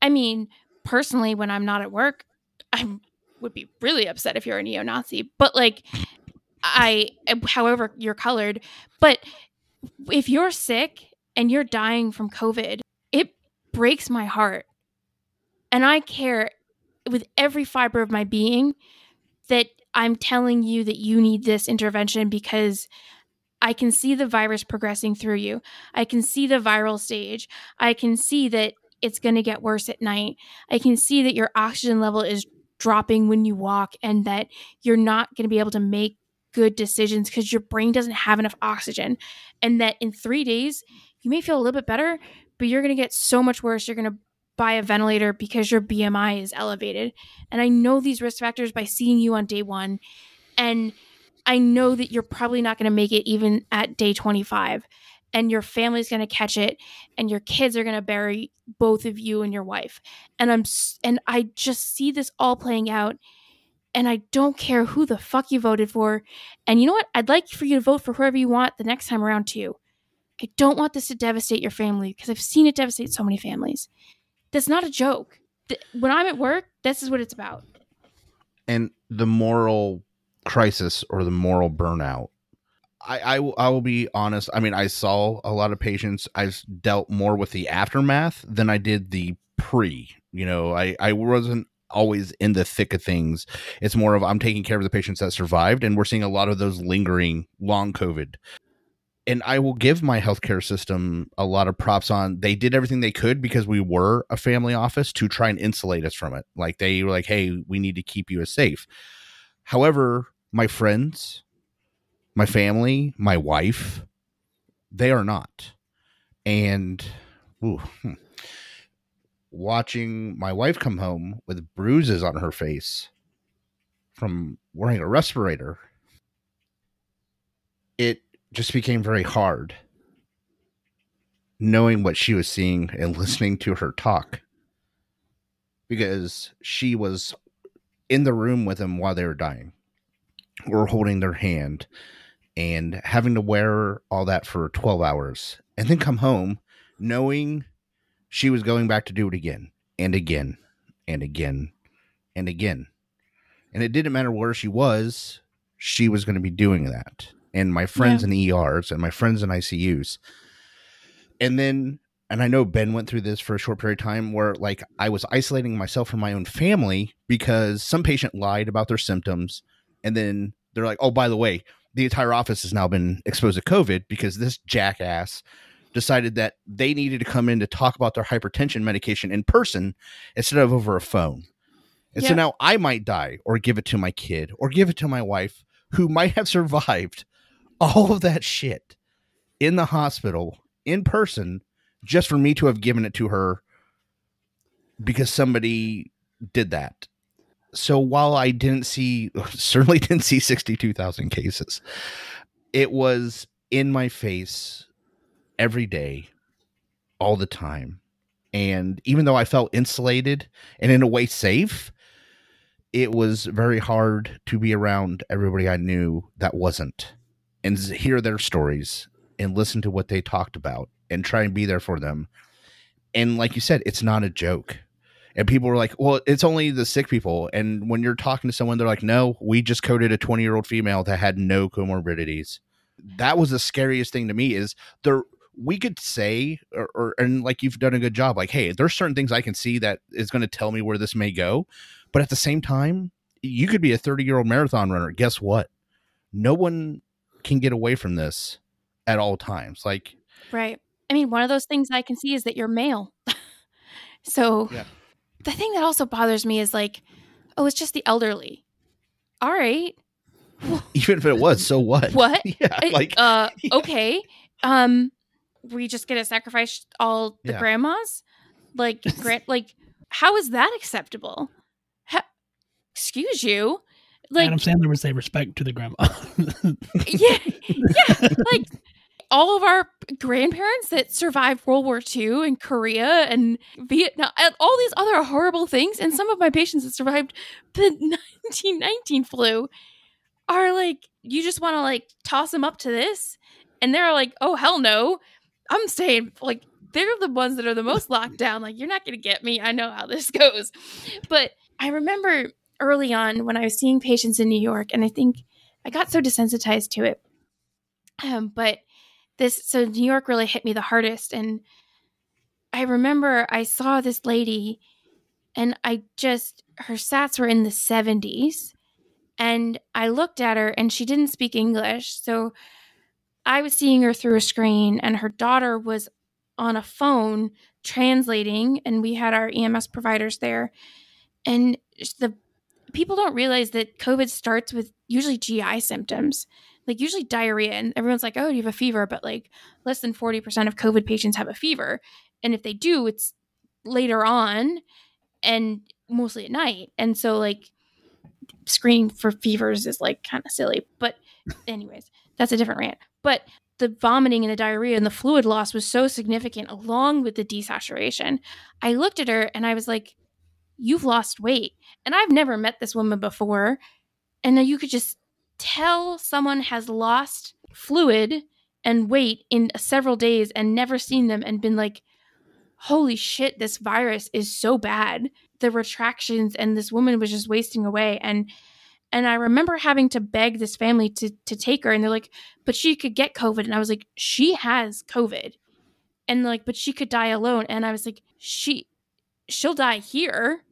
I mean, personally, when I'm not at work, I would be really upset if you're a neo-Nazi. But like, I, however you're colored. But if you're sick and you're dying from COVID, it breaks my heart. And I care with every fiber of my being that I'm telling you that you need this intervention, because I can see the virus progressing through you. I can see the viral stage. I can see that it's going to get worse at night. I can see that your oxygen level is dropping when you walk and that you're not going to be able to make good decisions because your brain doesn't have enough oxygen, and that in three days you may feel a little bit better, but you're going to get so much worse. You're going to buy a ventilator because your B M I is elevated. And I know these risk factors by seeing you on day one. And I know that you're probably not going to make it even at day twenty-five, and your family's going to catch it, and your kids are going to bury both of you and your wife. And I'm, and I just see this all playing out, and I don't care who the fuck you voted for. And you know what? I'd like for you to vote for whoever you want the next time around too. I don't want this to devastate your family, because I've seen it devastate so many families. That's not a joke. When I'm at work, this is what it's about. And the moral crisis or the moral burnout. I, I, I will be honest. I mean, I saw a lot of patients. I've dealt more with the aftermath than I did the pre. You know, I, I wasn't always in the thick of things. It's more of I'm taking care of the patients that survived, and we're seeing a lot of those lingering long COVID. And I will give my healthcare system a lot of props on. They did everything they could, because we were a family office, to try and insulate us from it. Like they were like, hey, we need to keep you as safe. However, my friends, my family, my wife, they are not. And ooh, hmm. watching my wife come home with bruises on her face from wearing a respirator, it just became very hard knowing what she was seeing and listening to her talk, because she was in the room with them while they were dying or holding their hand, and having to wear all that for twelve hours and then come home knowing she was going back to do it again and again and again and again. And it didn't matter where she was, she was going to be doing that. And my friends yeah. in E Rs and my friends in I C Us. And then, and I know Ben went through this for a short period of time where like I was isolating myself from my own family because some patient lied about their symptoms. And then they're like, oh, by the way, the entire office has now been exposed to COVID because this jackass decided that they needed to come in to talk about their hypertension medication in person instead of over a phone. And yeah. so now I might die or give it to my kid or give it to my wife, who might have survived all of that shit in the hospital in person, just for me to have given it to her because somebody did that. So while I didn't see, certainly didn't see sixty-two thousand cases, it was in my face every day, all the time. And even though I felt insulated and in a way safe, it was very hard to be around everybody I knew that wasn't, and hear their stories and listen to what they talked about and try and be there for them. And like you said, it's not a joke. And people were like, well, it's only the sick people. And when you're talking to someone, they're like, no, we just coded a twenty year old female that had no comorbidities. That was the scariest thing to me, is there, we could say, or, or and like you've done a good job, like, hey, there's certain things I can see that is going to tell me where this may go. But at the same time, you could be a thirty year old marathon runner. Guess what? No one can get away from this at all times. Like, right. I mean, one of those things I can see is that you're male. So yeah. The thing that also bothers me is like, oh, it's just the elderly. All right. Even if it was, so what? What? Yeah. Like, uh, yeah. okay. Um, we just get to sacrifice all the yeah. grandmas. Like, gra- like, how is that acceptable? Ha- Excuse you. Like, Adam Sandler would say respect to the grandma. yeah. Yeah. Like all of our grandparents that survived World War Two and Korea and Vietnam and all these other horrible things. And some of my patients that survived the nineteen nineteen flu are like, you just want to like toss them up to this. And they're like, oh, hell no. I'm staying. Like, they're the ones that are the most locked down. Like, you're not going to get me. I know how this goes. But I remember early on when I was seeing patients in New York, and I think I got so desensitized to it. Um, but this, so New York really hit me the hardest. And I remember I saw this lady, and I just, her sats were in the seventies, and I looked at her and she didn't speak English. So I was seeing her through a screen, and her daughter was on a phone translating, and we had our E M S providers there. And the people don't realize that COVID starts with usually G I symptoms, like usually diarrhea. And everyone's like, oh, do you have a fever? But like less than forty percent of COVID patients have a fever. And if they do, it's later on and mostly at night. And so like screening for fevers is like kind of silly. But anyways, that's a different rant. But the vomiting and the diarrhea and the fluid loss was so significant along with the desaturation. I looked at her and I was like, you've lost weight. And I've never met this woman before. And then you could just tell someone has lost fluid and weight in several days and never seen them and been like, holy shit, this virus is so bad. The retractions, and this woman was just wasting away. And and I remember having to beg this family to to take her. And they're like, but she could get COVID. And I was like, she has COVID. And like, but she could die alone. And I was like, she she'll die here,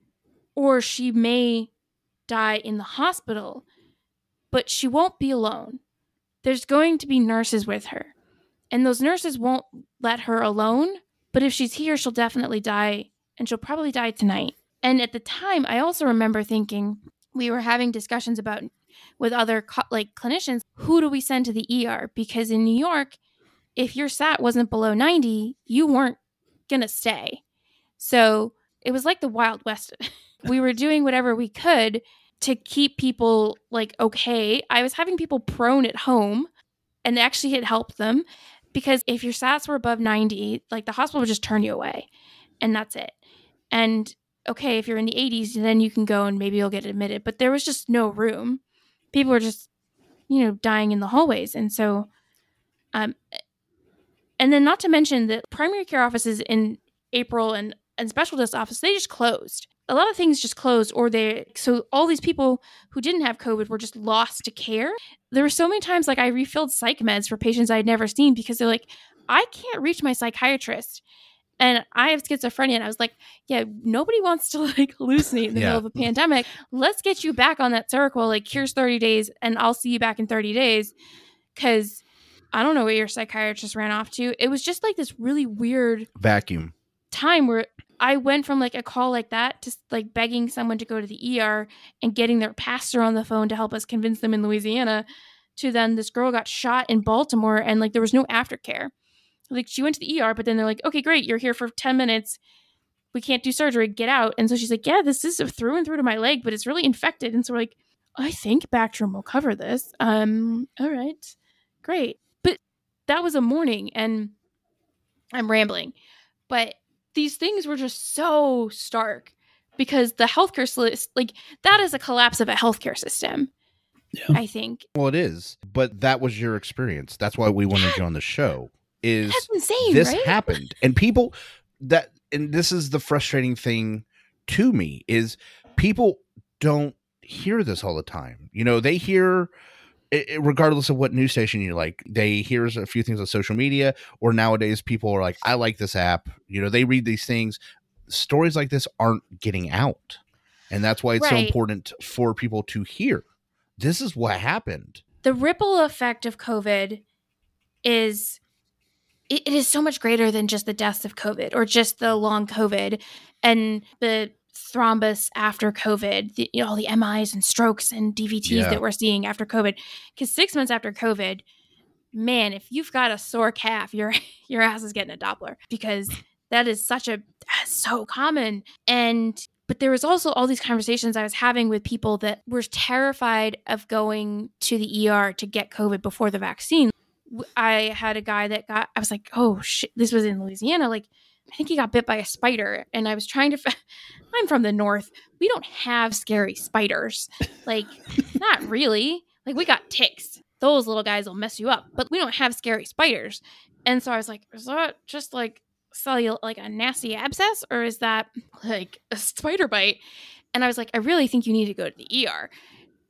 or she may die in the hospital, but she won't be alone. There's going to be nurses with her, and those nurses won't let her alone. But if she's here, she'll definitely die, and she'll probably die tonight. And at the time, I also remember thinking, we were having discussions about with other co- like clinicians, who do we send to the E R? Because in New York, if your SAT wasn't below ninety, you weren't going to stay. So it was like the Wild West. We were doing whatever we could to keep people like okay. I was having people prone at home, and actually it helped them, because if your SATs were above ninety, like the hospital would just turn you away, and that's it. And okay, if you're in the eighties, then you can go and maybe you'll get admitted. But there was just no room. People were just, you know, dying in the hallways. And so, um, and then not to mention that primary care offices in April and and specialist office, they just closed. A lot of things just closed, or they, so all these people who didn't have COVID were just lost to care. There were so many times like I refilled psych meds for patients I had never seen, because they're like, I can't reach my psychiatrist and I have schizophrenia. And I was like, yeah, nobody wants to like hallucinate in the yeah. middle of a pandemic. Let's get you back on that Seroquel, like here's thirty days and I'll see you back in thirty days. Cause I don't know what your psychiatrist ran off to. It was just like this really weird vacuum time where I went from like a call like that to like begging someone to go to the E R and getting their pastor on the phone to help us convince them in Louisiana, to then this girl got shot in Baltimore and like there was no aftercare. Like she went to the E R, but then they're like, okay, great. You're here for ten minutes. We can't do surgery. Get out. And so she's like, yeah, this is through and through to my leg, but it's really infected. And so we're like, I think Bactrim will cover this. Um, all right, great. But that was a morning, and I'm rambling, but these things were just so stark, because the healthcare, like that is a collapse of a healthcare system, yeah. I think. Well, it is, but that was your experience. That's why we wanted you on the show. Is That's insane, this right? happened, and people that, and this is the frustrating thing to me, is people don't hear this all the time. You know, they hear, it, regardless of what news station you like, they hear a few things on social media, or nowadays people are like, I like this app. You know, they read these things. Stories like this aren't getting out. And that's why it's right. so important for people to hear. This is what happened. The ripple effect of COVID is, it, it is so much greater than just the deaths of COVID or just the long COVID and the thrombus after COVID, the, you know, all the M Is and strokes and D V Ts yeah. that we're seeing after COVID. Because six months after COVID, man, if you've got a sore calf, your your ass is getting a Doppler, because that is such a so common. And but there was also all these conversations I was having with people that were terrified of going to the E R to get COVID before the vaccine. I had a guy that got, I was like, oh shit, this was in Louisiana, like I think he got bit by a spider, and I was trying to, fa- I'm from the North. We don't have scary spiders. Like, not really. Like, we got ticks. Those little guys will mess you up, but we don't have scary spiders. And so I was like, is that just like cellul- like a nasty abscess, or is that like a spider bite? And I was like, I really think you need to go to the E R.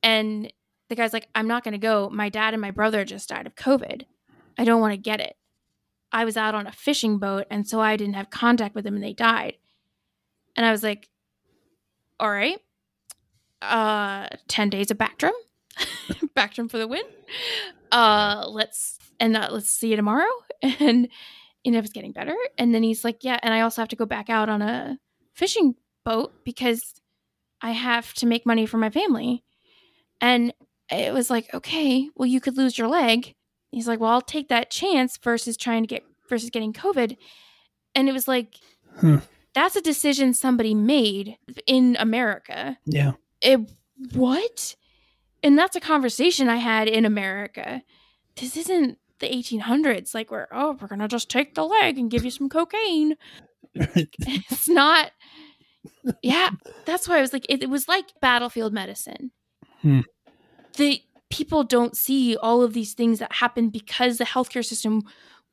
And the guy's like, I'm not going to go. My dad and my brother just died of COVID. I don't want to get it. I was out on a fishing boat, and so I didn't have contact with them, and they died. And I was like, all right, uh, ten days of Bactrim, Bactrim for the win. Uh, let's, and uh, let's see you tomorrow. And, you know, it was getting better. And then he's like, yeah. And I also have to go back out on a fishing boat because I have to make money for my family. And it was like, okay, well, you could lose your leg. He's like, well, I'll take that chance versus trying to get versus getting COVID. And it was like, hmm. that's a decision somebody made in America. Yeah. It, what? And that's a conversation I had in America. This isn't the eighteen hundreds. Like we're, oh, we're going to just take the leg and give you some cocaine. It's not. Yeah. That's why I was like, it, it was like battlefield medicine. Hmm. The people don't see all of these things that happen because the healthcare system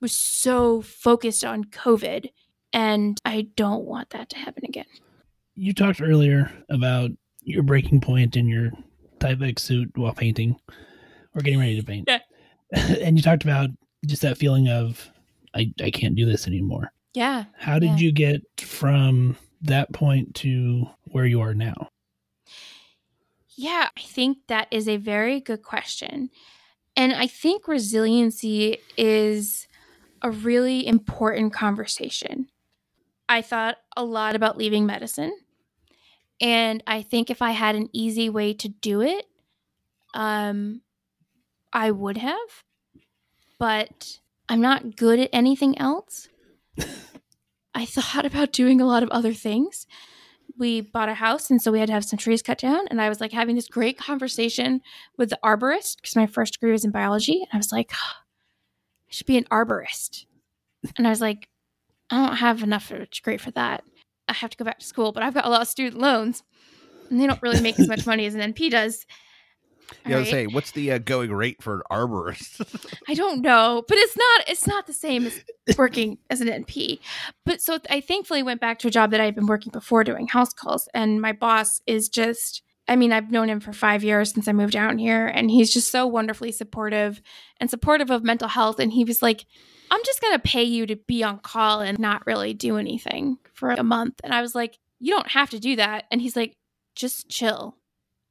was so focused on COVID. And I don't want that to happen again. You talked earlier about your breaking point in your Tyvek suit while painting or getting ready to paint. Yeah. And you talked about just that feeling of, I, I can't do this anymore. Yeah. How did yeah. you get from that point to where you are now? Yeah, I think that is a very good question. And I think resiliency is a really important conversation. I thought a lot about leaving medicine. And I think if I had an easy way to do it, um, I would have. But I'm not good at anything else. I thought about doing a lot of other things. We bought a house, and so we had to have some trees cut down. And I was like having this great conversation with the arborist because my first degree was in biology. And I was like, oh, I should be an arborist. And I was like, I don't have enough of a degree for that. I have to go back to school, but I've got a lot of student loans and they don't really make as much money as an N P does. All yeah, I was right. saying, what's the uh, going rate for an arborist? I don't know, but it's not it's not the same as working as an N P. But so I thankfully went back to a job that I had been working before doing house calls. And my boss is just, I mean, I've known him for five years since I moved out here. And he's just so wonderfully supportive and supportive of mental health. And he was like, I'm just going to pay you to be on call and not really do anything for a month. And I was like, you don't have to do that. And he's like, just chill.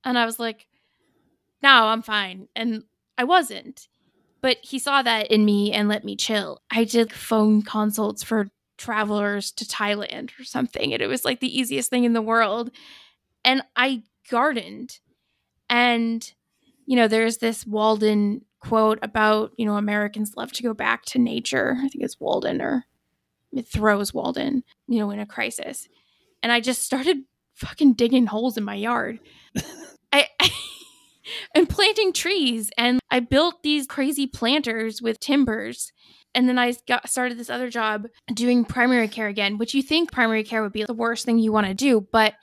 And I was like, no, I'm fine. And I wasn't. But he saw that in me and let me chill. I did phone consults for travelers to Thailand or something. And it was like the easiest thing in the world. And I gardened. And, you know, there's this Walden quote about, you know, Americans love to go back to nature. I think it's Walden or it throws Walden, you know, in a crisis. And I just started fucking digging holes in my yard. I... I and planting trees. And I built these crazy planters with timbers. And then I got started this other job doing primary care again, which you think primary care would be the worst thing you want to do. But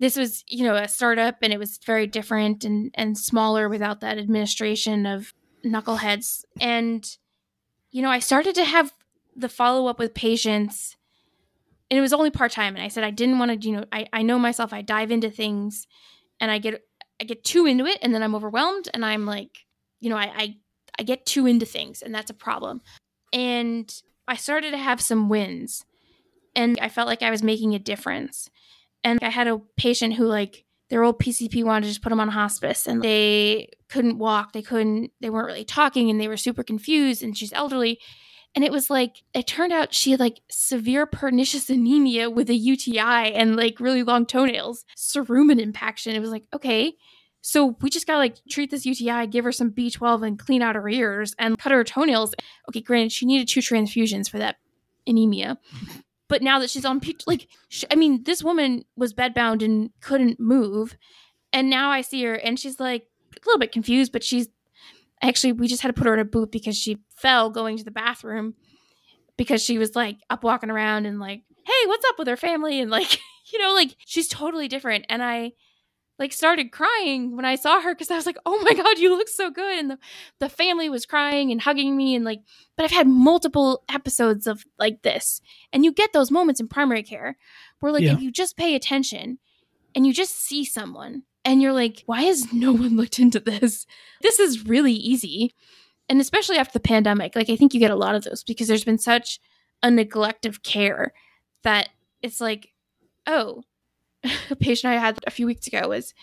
this was, you know, a startup and it was very different and, and smaller without that administration of knuckleheads. And, you know, I started to have the follow-up with patients and it was only part-time. And I said, I didn't want to, you know, I, I know myself, I dive into things and I get I get too into it and then I'm overwhelmed and I'm like, you know, I, I, I get too into things and that's a problem. And I started to have some wins and I felt like I was making a difference. And I had a patient who like their old P C P wanted to just put them on hospice and they couldn't walk. They couldn't, they weren't really talking and they were super confused and she's elderly. And it was like, it turned out she had like severe pernicious anemia with a U T I and like really long toenails, cerumen impaction. It was like, okay, so we just got to like treat this U T I, give her some B twelve and clean out her ears and cut her toenails. Okay, granted, she needed two transfusions for that anemia. But now that she's on, like, she, I mean, this woman was bedbound and couldn't move. And now I see her and she's like a little bit confused, but she's, actually, we just had to put her in a boot because she fell going to the bathroom because she was like up walking around and like, hey, what's up with her family? And like, you know, like she's totally different. And I like started crying when I saw her because I was like, oh my God, you look so good. And the, the family was crying and hugging me and like, but I've had multiple episodes of like this. And you get those moments in primary care where like, yeah. if you just pay attention and you just see someone, and you're like, why has no one looked into this? This is really easy. And especially after the pandemic, like I think you get a lot of those because there's been such a neglect of care that it's like, oh, a patient I had a few weeks ago was,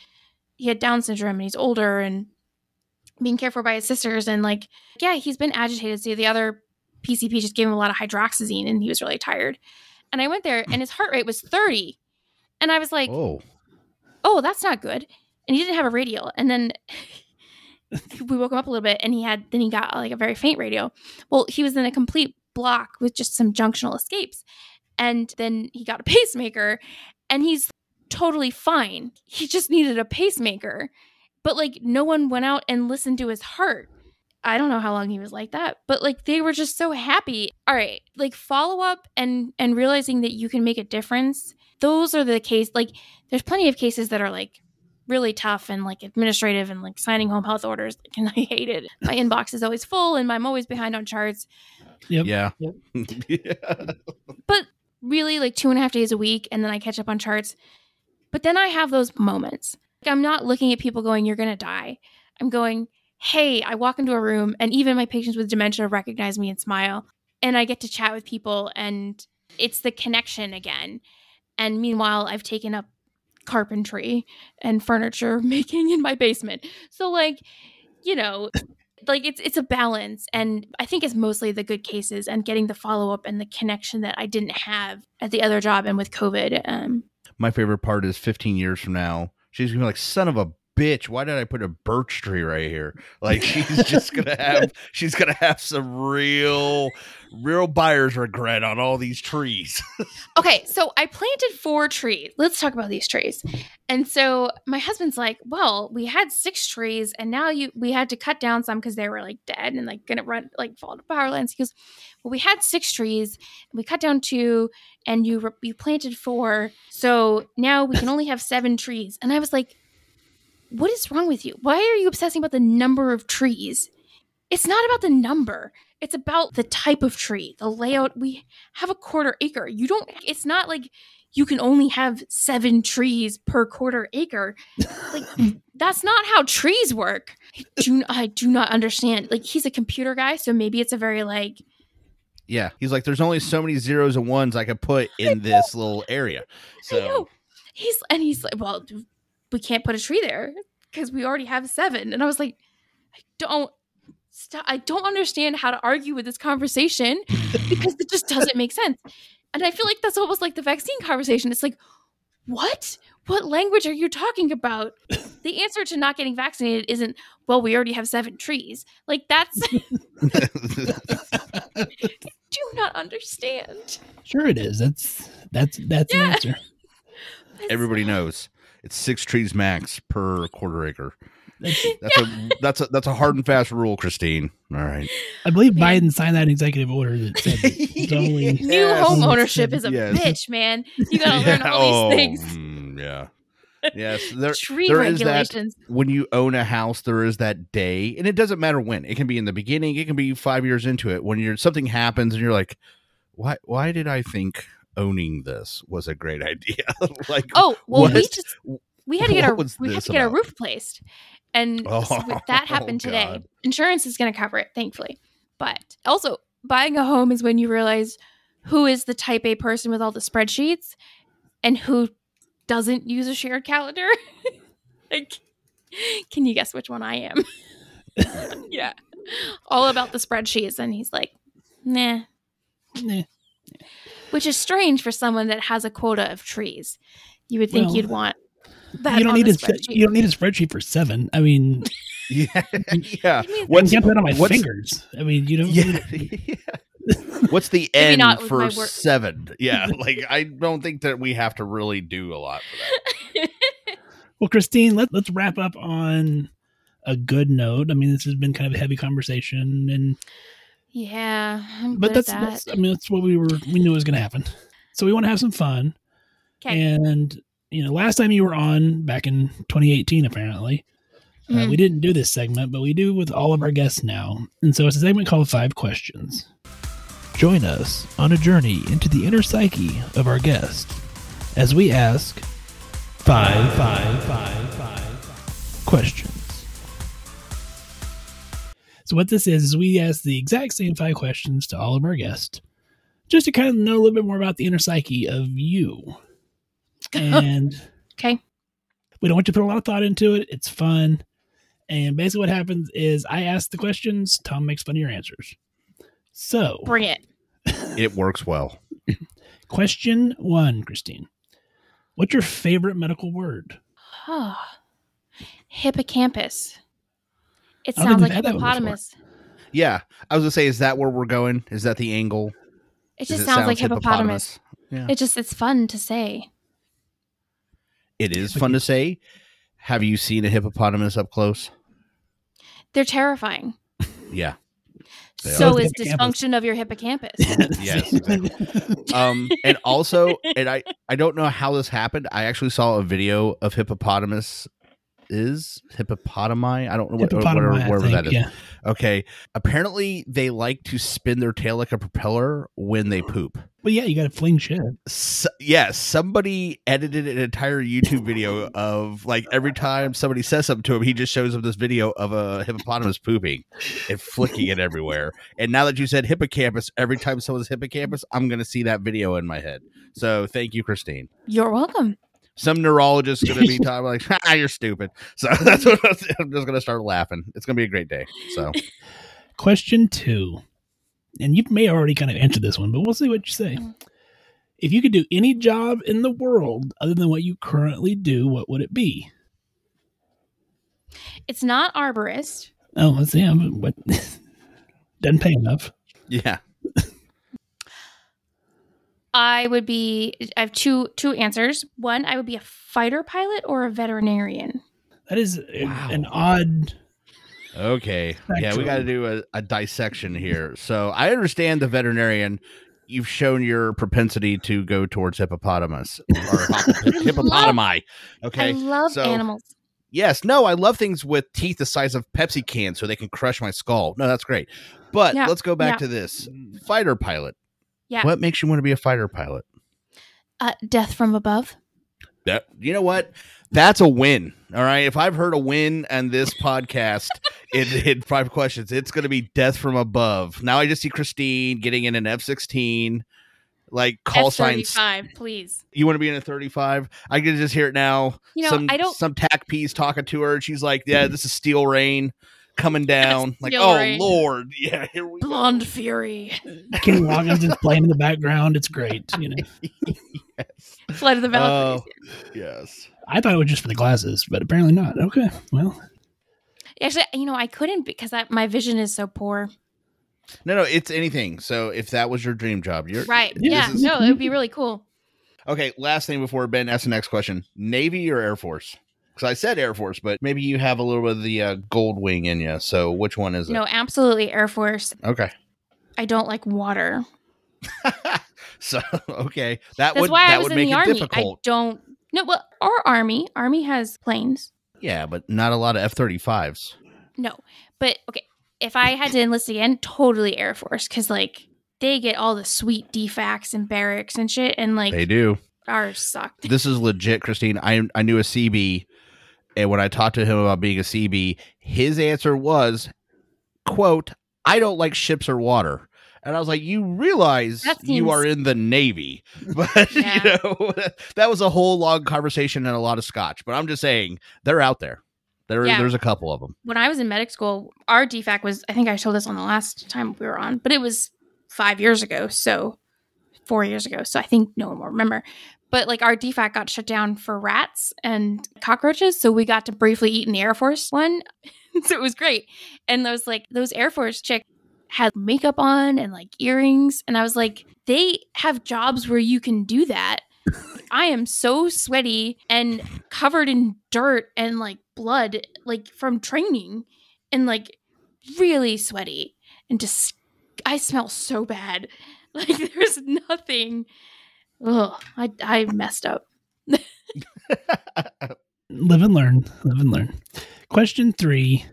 he had Down syndrome and he's older and being cared for by his sisters. And like, yeah, he's been agitated. So the other P C P just gave him a lot of hydroxyzine and he was really tired. And I went there and his heart rate was thirty. And I was like, oh. oh, that's not good. And he didn't have a radial. And then we woke him up a little bit, and he had, then he got like a very faint radial. Well, he was in a complete block with just some junctional escapes. And then he got a pacemaker, and he's totally fine. He just needed a pacemaker, but like no one went out and listened to his heart. I don't know how long he was like that, but like they were just so happy. All right, like follow up and and realizing that you can make a difference. Those are the case. Like there's plenty of cases that are like really tough and like administrative and like signing home health orders. Like, and I hate it. My inbox is always full and I'm always behind on charts. Yep. Yeah. Yep. Yeah. But really like two and a half days a week, and then I catch up on charts. But then I have those moments. Like, I'm not looking at people going, you're going to die. I'm going, hey, I walk into a room and even my patients with dementia recognize me and smile. And I get to chat with people, and it's the connection again. And meanwhile, I've taken up carpentry and furniture making in my basement. So like, you know, like it's it's a balance. And I think it's mostly the good cases and getting the follow-up and the connection that I didn't have at the other job and with COVID. Um, my favorite part is fifteen years from now, she's going to be like, son of a bitch, why did I put a birch tree right here? Like she's just gonna have she's gonna have some real real buyer's regret on all these trees. Okay, so I planted four trees. Let's talk about these trees. And so my husband's like, well, we had six trees and now you we had to cut down some because they were like dead and like gonna run like fall to power lines. He goes, well, we had six trees and we cut down two and you re- you planted four, so now we can only have seven trees. And I was like, what is wrong with you? Why are you obsessing about the number of trees? It's not about the number. It's about the type of tree, the layout. We have a quarter acre. You don't, it's not like you can only have seven trees per quarter acre. Like that's not how trees work. I do, I do not understand. Like he's a computer guy. So maybe it's a very like, yeah. He's like, there's only so many zeros and ones I could put in this little area. So I know. he's, and he's like, well, we can't put a tree there because we already have seven. And I was like, I don't st- I don't understand how to argue with this conversation because it just doesn't make sense. And I feel like that's almost like the vaccine conversation. It's like, what? What language are you talking about? The answer to not getting vaccinated isn't, well, we already have seven trees. Like that's I do not understand. Sure it is. That's that's that's yeah. An answer. That's, everybody knows. It's six trees max per quarter acre. That's that's, yeah. a, that's a that's a hard and fast rule, Christine. All right. I believe man. Biden signed that executive order that said that only yes. new home ownership is a yes. bitch, man. You gotta yeah. learn all these things. Oh, yeah. Yes. There, Tree there regulations. Is that when you own a house, there is that day, and it doesn't matter when. It can be in the beginning. It can be five years into it when you're something happens and you're like, why? Why did I think owning this was a great idea? Like, oh well, what? we just we had to get our we had to get about? our roof replaced, and oh, so that happened today. God. Insurance is going to cover it, thankfully. But also, buying a home is when you realize who is the type A person with all the spreadsheets, and who doesn't use a shared calendar. Like, can you guess which one I am? Yeah, all about the spreadsheets, and he's like, nah, nah. Which is strange for someone that has a quota of trees. You would think well, you'd want that. You don't need a spreadsheet. You don't need a spreadsheet for seven. I mean, yeah, yeah. You, what's, you can't put it on my fingers. I mean, you don't. Yeah, yeah. What's the end for seven? Yeah, like I don't think that we have to really do a lot for that. Well, Christine, let, let's wrap up on a good note. I mean, this has been kind of a heavy conversation and. Yeah, I'm but that's, that. that's I mean that's what we were we knew was going to happen. So we want to have some fun. Okay. And you know, last time you were on back in twenty eighteen, apparently mm. uh, we didn't do this segment, but we do with all of our guests now. And so it's a segment called Five Questions. Join us on a journey into the inner psyche of our guest as we ask five, five, five, five, five questions. So what this is, is we ask the exact same five questions to all of our guests just to kind of know a little bit more about the inner psyche of you. And okay, we don't want you to put a lot of thought into it. It's fun. And basically what happens is I ask the questions. Tom makes fun of your answers. So bring it. It works well. Question one, Christine, what's your favorite medical word? Oh, hippocampus. It sounds like hippopotamus. Yeah. I was going to say, is that where we're going? Is that the angle? It just sounds like hippopotamus. Yeah. It just, it's fun to say. It is fun to say. Have you seen a hippopotamus up close? They're terrifying. Yeah. They so are. Is dysfunction of your hippocampus. Yes, exactly. Um, and also, and I, I don't know how this happened. I actually saw a video of hippopotamus is hippopotami. I don't know what, whatever, whatever think, that is. Yeah. Okay. Apparently, they like to spin their tail like a propeller when they poop. Well, yeah, you got to fling shit. So, yeah, somebody edited an entire YouTube video of like every time somebody says something to him, he just shows him this video of a hippopotamus pooping and flicking it everywhere. And now that you said hippocampus, every time someone's hippocampus, I'm going to see that video in my head. So thank you, Christine. You're welcome. Some neurologist going to be talking like, ah, you're stupid. So that's what I'm just going to start laughing. It's going to be a great day. So, question two. And you may already kind of answer this one, but we'll see what you say. If you could do any job in the world other than what you currently do, what would it be? It's not arborist. Oh, let's see. What? Doesn't pay enough. Yeah. I would be, I have two two answers. One, I would be a fighter pilot or a veterinarian. That is wow. an odd... Okay. Spectrum. Yeah, we got to do a, a dissection here. So I understand the veterinarian. You've shown your propensity to go towards hippopotamus or hippopotami. Okay. I love so, animals. Yes. No, I love things with teeth the size of Pepsi cans so they can crush my skull. No, that's great. But yeah, let's go back yeah. to this fighter pilot. Yeah. What makes you want to be a fighter pilot? Uh, death from above. That, you know what? That's a win. All right. If I've heard a win on this podcast in, in five questions, it's going to be death from above. Now I just see Christine getting in an F sixteen, like call signs. F thirty-five, please. You want to be in a thirty-five? I can just hear it now. You know, some, I don't. Some tack piece talking to her. And she's like, yeah, this is steel rain coming down. Like, oh, rain. Lord. Yeah. Here we Blonde go. Fury. King Logan's just playing in the background. It's great. You know. Flight of the Valkyries. Uh, yes. I thought it was just for the glasses, but apparently not. Okay. Well. Actually, you know, I couldn't because I, my vision is so poor. No, no, it's anything. So if that was your dream job, you're right. Yeah. Is... No, it would be really cool. Okay. Last thing before Ben asks the next question, Navy or Air Force? Because I said Air Force, but maybe you have a little bit of the uh, gold wing in you. So which one is it? No, absolutely Air Force. Okay. I don't like water. So, okay. That That's would, why that I was would in make the Army. Difficult. I don't. No, well, our Army. Army has planes. Yeah, but not a lot of F thirty-fives. No. But, okay. If I had to enlist again, totally Air Force. Because, like, they get all the sweet defacts and barracks and shit. And, like, they do. Ours sucked. This is legit, Christine. I I knew a C B. And when I talked to him about being a C B, his answer was, quote, I don't like ships or water. And I was like, you realize seems- you are in the Navy, but yeah. you know, that was a whole long conversation and a lot of scotch, but I'm just saying they're out there. There, yeah. There's a couple of them. When I was in medic school, our D F A C was, I think I told this on the last time we were on, but it was five years ago. So four years ago. So I think no one will remember, but like our D F A C got shut down for rats and cockroaches. So we got to briefly eat an Air Force one. So it was great. And those like those Air Force chicks had makeup on and like earrings. And I was like, they have jobs where you can do that. I am so sweaty and covered in dirt and like blood, like from training and like really sweaty and just, I smell so bad. Like there's nothing. Ugh, I, I messed up. Live and learn, live and learn. Question three,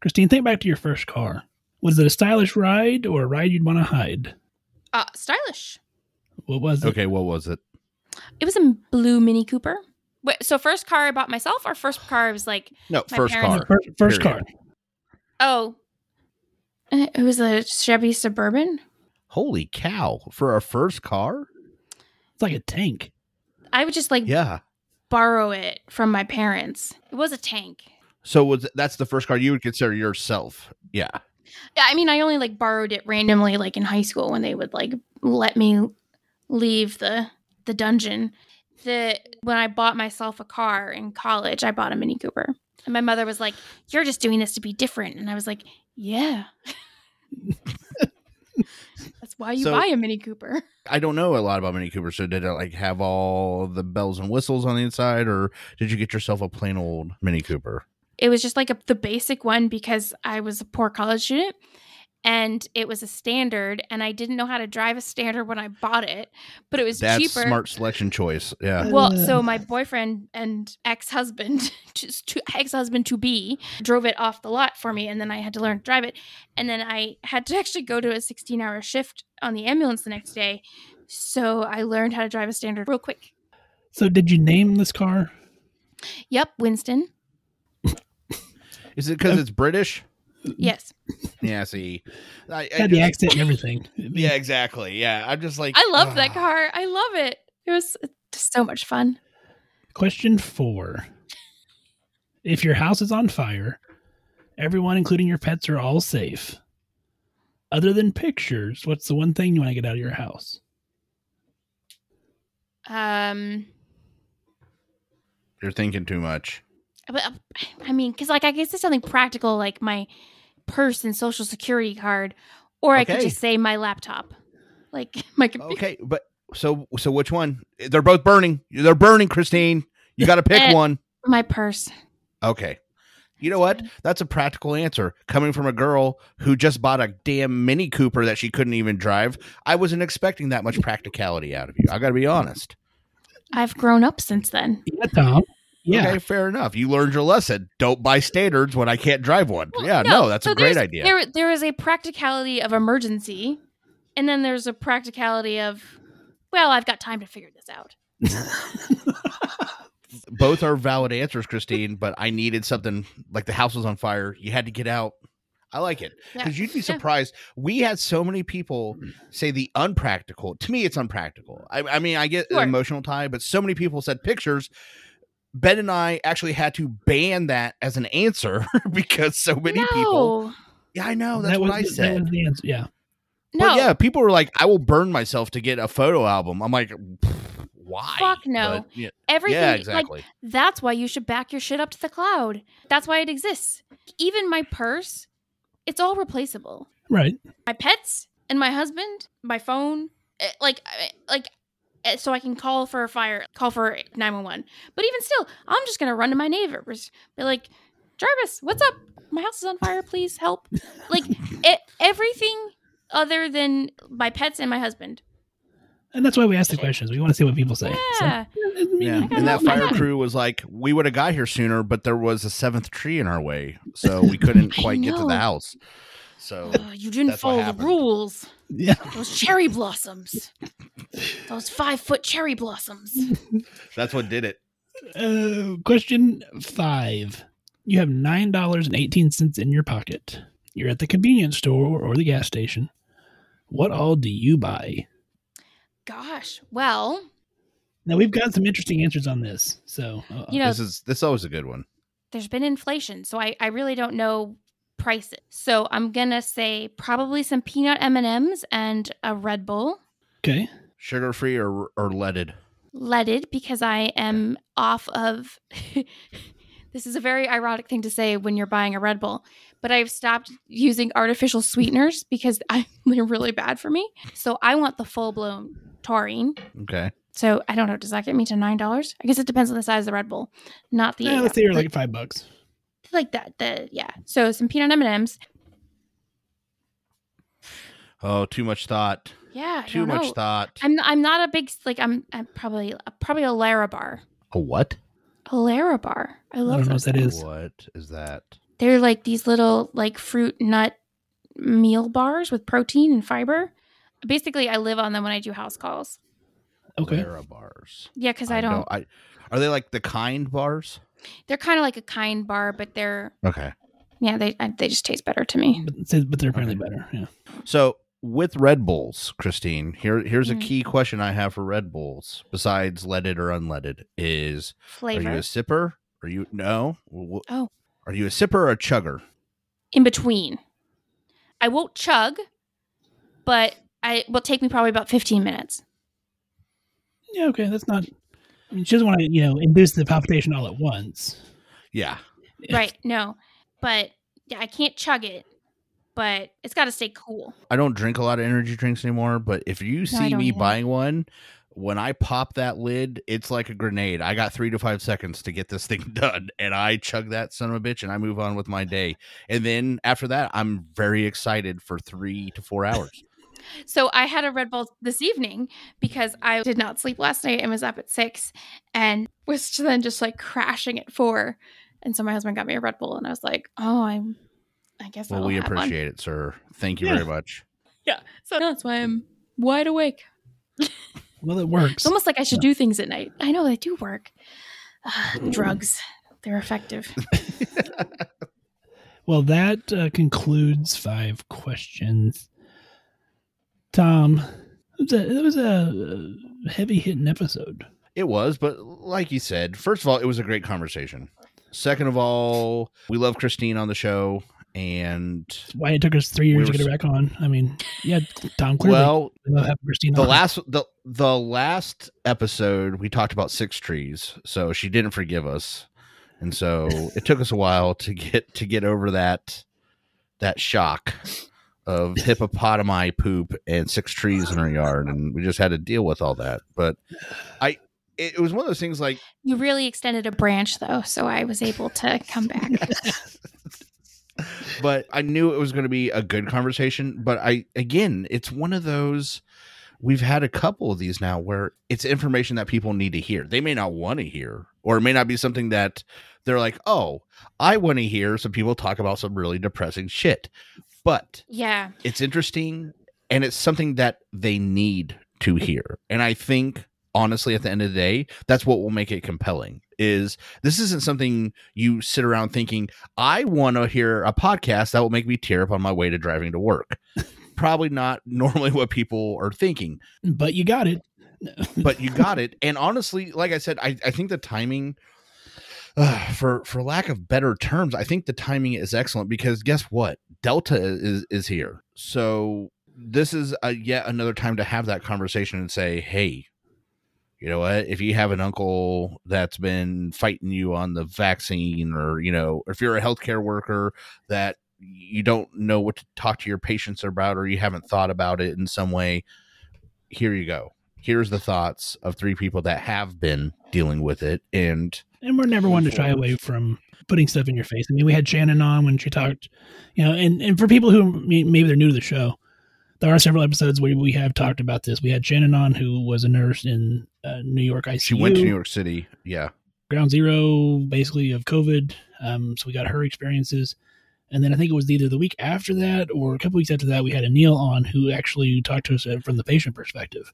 Christine, think back to your first car. Was it a stylish ride or a ride you'd want to hide? Uh, stylish. What was it? Okay, what was it? It was a blue Mini Cooper. Wait, so first car I bought myself or first car I was like... No, first parents? car. First, first car. Oh. It was a Chevy Suburban. Holy cow. For a first car? It's like a tank. I would just like yeah. borrow it from my parents. It was a tank. So was that's the first car you would consider yourself? Yeah. Yeah, I mean, I only like borrowed it randomly, like in high school when they would like let me leave the the dungeon. the when I bought myself a car in college, I bought a Mini Cooper. And my mother was like, "You're just doing this to be different." And I was like, "Yeah." That's why you so, buy a Mini Cooper. I don't know a lot about Mini Cooper. So did it like have all the bells and whistles on the inside, or did you get yourself a plain old Mini Cooper? It was just like a, the basic one because I was a poor college student and it was a standard and I didn't know how to drive a standard when I bought it, but it was That's cheaper. That's smart selection choice. Yeah. Well, so my boyfriend and ex-husband, just to, ex-husband to be, drove it off the lot for me and then I had to learn to drive it. And then I had to actually go to a sixteen hour shift on the ambulance the next day. So I learned how to drive a standard real quick. So did you name this car? Yep. Winston. Is it because it's British? Yes. Yeah, see. I, I had the just, accent and everything. Yeah, exactly. Yeah, I'm just like... I love ah. that car. I love it. It was just so much fun. Question four. If your house is on fire, everyone, including your pets, are all safe. Other than pictures, what's the one thing you want to get out of your house? Um, You're thinking too much. But I mean, because like I guess it's something practical, like my purse and social security card, or okay. I could just say my laptop, like my computer. Okay, but so so which one? They're both burning. They're burning, Christine. You got to pick one. My purse. Okay. You know what? That's a practical answer coming from a girl who just bought a damn Mini Cooper that she couldn't even drive. I wasn't expecting that much practicality out of you. I got to be honest. I've grown up since then. Yeah, Tom. Yeah, okay, fair enough. You learned your lesson. Don't buy standards when I can't drive one. Well, yeah, no, no that's so a great idea. There, there is a practicality of emergency, and then there's a practicality of, well, I've got time to figure this out. Both are valid answers, Christine, but I needed something like the house was on fire. You had to get out. I like it because yeah. you'd be surprised. Yeah. We had so many people say the unpractical. To me, it's unpractical. I, I mean, I get sure. an emotional tie, but so many people said pictures. Ben and I actually had to ban that as an answer because so many no. people. Yeah, I know. That's that what was, I said. That was the answer. Yeah. No. But yeah, people were like, I will burn myself to get a photo album. I'm like, why? Fuck no. But, yeah. Everything. Yeah, exactly. Like, that's why you should back your shit up to the cloud. That's why it exists. Even my purse, it's all replaceable. Right. My pets and my husband, my phone, like, like. So I can call for a fire, call for nine one one. But even still, I'm just going to run to my neighbors. Be like, Jarvis, what's up? My house is on fire. Please help. Like it, everything other than my pets and my husband. And that's why we ask the questions. We want to see what people say. Yeah. So, yeah. And that fire crew was like, we would have got here sooner, but there was a seventh tree in our way. So we couldn't quite get to the house. So uh, you didn't follow the rules. Yeah. Those cherry blossoms. Those five foot cherry blossoms. That's what did it. Uh, question five. You have nine dollars and eighteen cents in your pocket. You're at the convenience store or the gas station. What all do you buy? Gosh. Well. Now we've got some interesting answers on this. So uh, you know, this is this is always a good one. There's been inflation. So I, I really don't know. Prices. So I'm going to say probably some peanut M and M's and a Red Bull. Okay. Sugar-free or or leaded? Leaded because I am off of... This is a very ironic thing to say when you're buying a Red Bull, but I've stopped using artificial sweeteners because I, they're really bad for me. So I want the full-blown taurine. Okay. So I don't know. Does that get me to nine dollars? I guess it depends on the size of the Red Bull, not the... Yeah, let's say you're like five bucks. Like that, the yeah. So some peanut M and M's. Oh, too much thought. Yeah, too much know. thought. I'm I'm not a big like I'm I'm probably probably a Lara bar. A what? A Lara bar. I love I don't know what that is. What is that? They're like these little like fruit nut meal bars with protein and fiber. Basically, I live on them when I do house calls. Okay. Lara bars. Yeah, because I, I don't. don't I, are they like the Kind bars? They're kind of like a Kind bar, but they're okay. Yeah, they they just taste better to me. But, but they're apparently okay. better. Yeah. So with Red Bulls, Christine, here here's mm. a key question I have for Red Bulls besides leaded or unleaded is flavor. Are you a sipper? Are you no? Oh, are you a sipper or a chugger? In between, I won't chug, but I will take me probably about fifteen minutes. Yeah. Okay, that's not. she doesn't want to, you know, induce the palpitation all at once. Yeah. Right. No, but yeah, I can't chug it, but it's got to stay cool. I don't drink a lot of energy drinks anymore, but if you see no, me either. buying one, when I pop that lid, it's like a grenade. I got three to five seconds to get this thing done, and I chug that son of a bitch, and I move on with my day. And then after that, I'm very excited for three to four hours. So I had a Red Bull this evening because I did not sleep last night and was up at six and was then just like crashing at four. And so my husband got me a Red Bull, and I was like, oh, I'm, I guess Well, I'll we appreciate one. It, sir. Thank you yeah. very much. Yeah. So that's why I'm wide awake. Well, it works. It's almost like I should yeah. do things at night. I know they do work. Uh, drugs. They're effective. Well, that uh, concludes five questions. Tom, it was a, it was a heavy hitting episode. It was, but like you said, first of all, it was a great conversation. Second of all, we love Christine on the show. And that's why it took us three years we were, to get her back on. I mean, yeah, Tom. Clearly, well, we love having Christine the on. last the the last episode we talked about six trees, so she didn't forgive us, and so it took us a while to get to get over that that shock of hippopotami poop and six trees in her yard, and we just had to deal with all that. But I. It was one of those things like... You really extended a branch, though, so I was able to come back. But I knew it was going to be a good conversation. But I, again, it's one of those... We've had a couple of these now where it's information that people need to hear. They may not want to hear, or it may not be something that they're like, oh, I want to hear some people talk about some really depressing shit. But yeah, it's interesting, and it's something that they need to hear. And I think... Honestly, at the end of the day, that's what will make it compelling. Is this isn't something you sit around thinking, I want to hear a podcast that will make me tear up on my way to driving to work. Probably not normally what people are thinking. But you got it. But you got it. And honestly, like I said, I, I think the timing, uh, for for lack of better terms, I think the timing is excellent because guess what? Delta is is here. So this is a, yet another time to have that conversation and say, hey, you know what, if you have an uncle that's been fighting you on the vaccine, or, you know, if you're a healthcare worker that you don't know what to talk to your patients about, or you haven't thought about it in some way, here you go. Here's the thoughts of three people that have been dealing with it. And and we're never one to shy away from putting stuff in your face. I mean, we had Shannon on when she talked, you know, and, and for people who maybe they're new to the show, there are several episodes where we have talked about this. We had Shannon on, who was a nurse in uh, New York I C U. She went to New York City. Yeah. Ground zero, basically, of COVID. Um, so we got her experiences. And then I think it was either the week after that or a couple weeks after that, we had Anil on, who actually talked to us from the patient perspective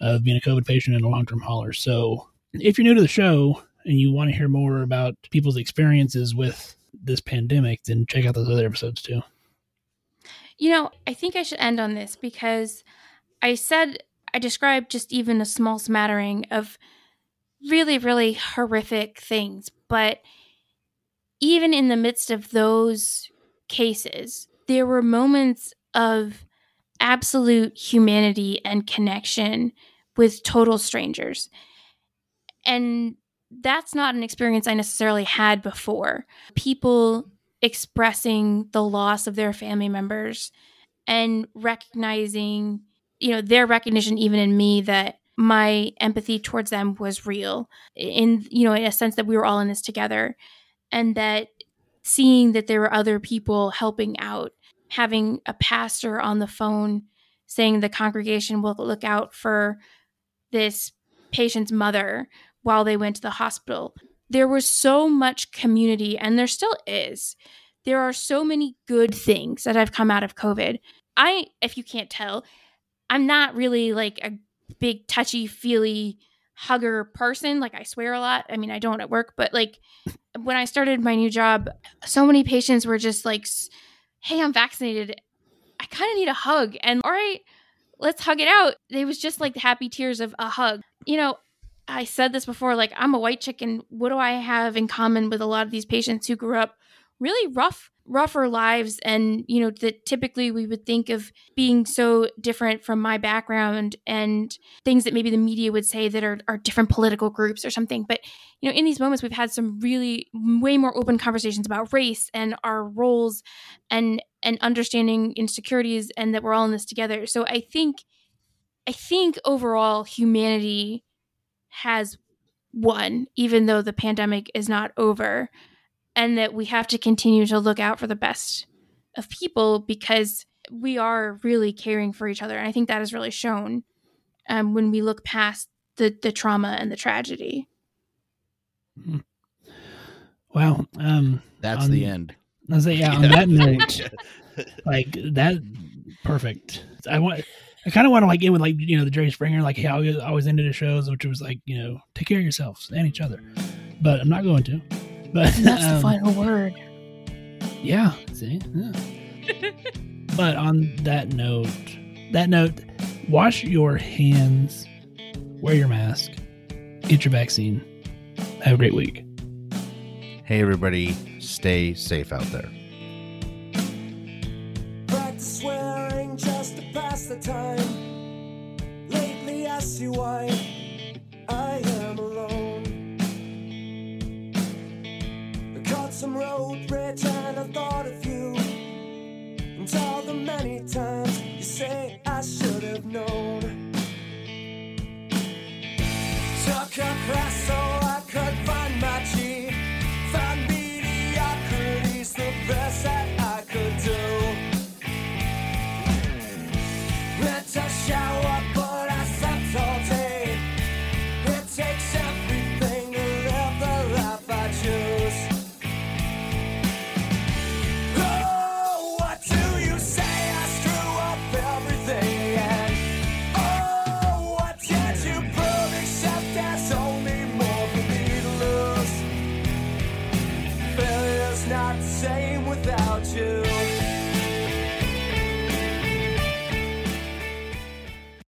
of being a COVID patient and a long-term hauler. So if you're new to the show and you want to hear more about people's experiences with this pandemic, then check out those other episodes too. You know, I think I should end on this because I said I described just even a small smattering of really, really horrific things. But even in the midst of those cases, there were moments of absolute humanity and connection with total strangers. And that's not an experience I necessarily had before. People expressing the loss of their family members and recognizing, you know, their recognition even in me that my empathy towards them was real in, you know, in a sense that we were all in this together, and that seeing that there were other people helping out, having a pastor on the phone saying the congregation will look out for this patient's mother while they went to the hospital. There was so much community, and there still is. There are so many good things that have come out of COVID. I, if you can't tell, I'm not really like a big touchy-feely hugger person. Like, I swear a lot. I mean, I don't at work, but like when I started my new job, so many patients were just like, hey, I'm vaccinated. I kind of need a hug. And all right, let's hug it out. It was just like the happy tears of a hug. You know, I said this before, like, I'm a white chick, and what do I have in common with a lot of these patients who grew up really rough rougher lives and, you know, that typically we would think of being so different from my background and things that maybe the media would say that are, are different political groups or something. But, you know, in these moments, we've had some really way more open conversations about race and our roles and and understanding insecurities and that we're all in this together. So I think I think overall humanity has won, even though the pandemic is not over. And that we have to continue to look out for the best of people because we are really caring for each other. And I think that is really shown um, when we look past the, the trauma and the tragedy. Wow. Um, That's on, the end. I was like, yeah, on that note, like that, perfect. I want... I kind of want to like end with like, you know, the Jerry Springer, like how he always ended his shows, which was like, you know, take care of yourselves and each other. But I'm not going to. But and that's um, the final word. Yeah. See? Yeah. But on that note, that note, wash your hands, wear your mask, get your vaccine. Have a great week. Hey, everybody. Stay safe out there. Practice swearing just to pass the time. Lately, I see why I am alone. Some road rage and I thought of you, and all the many times you say I should have known.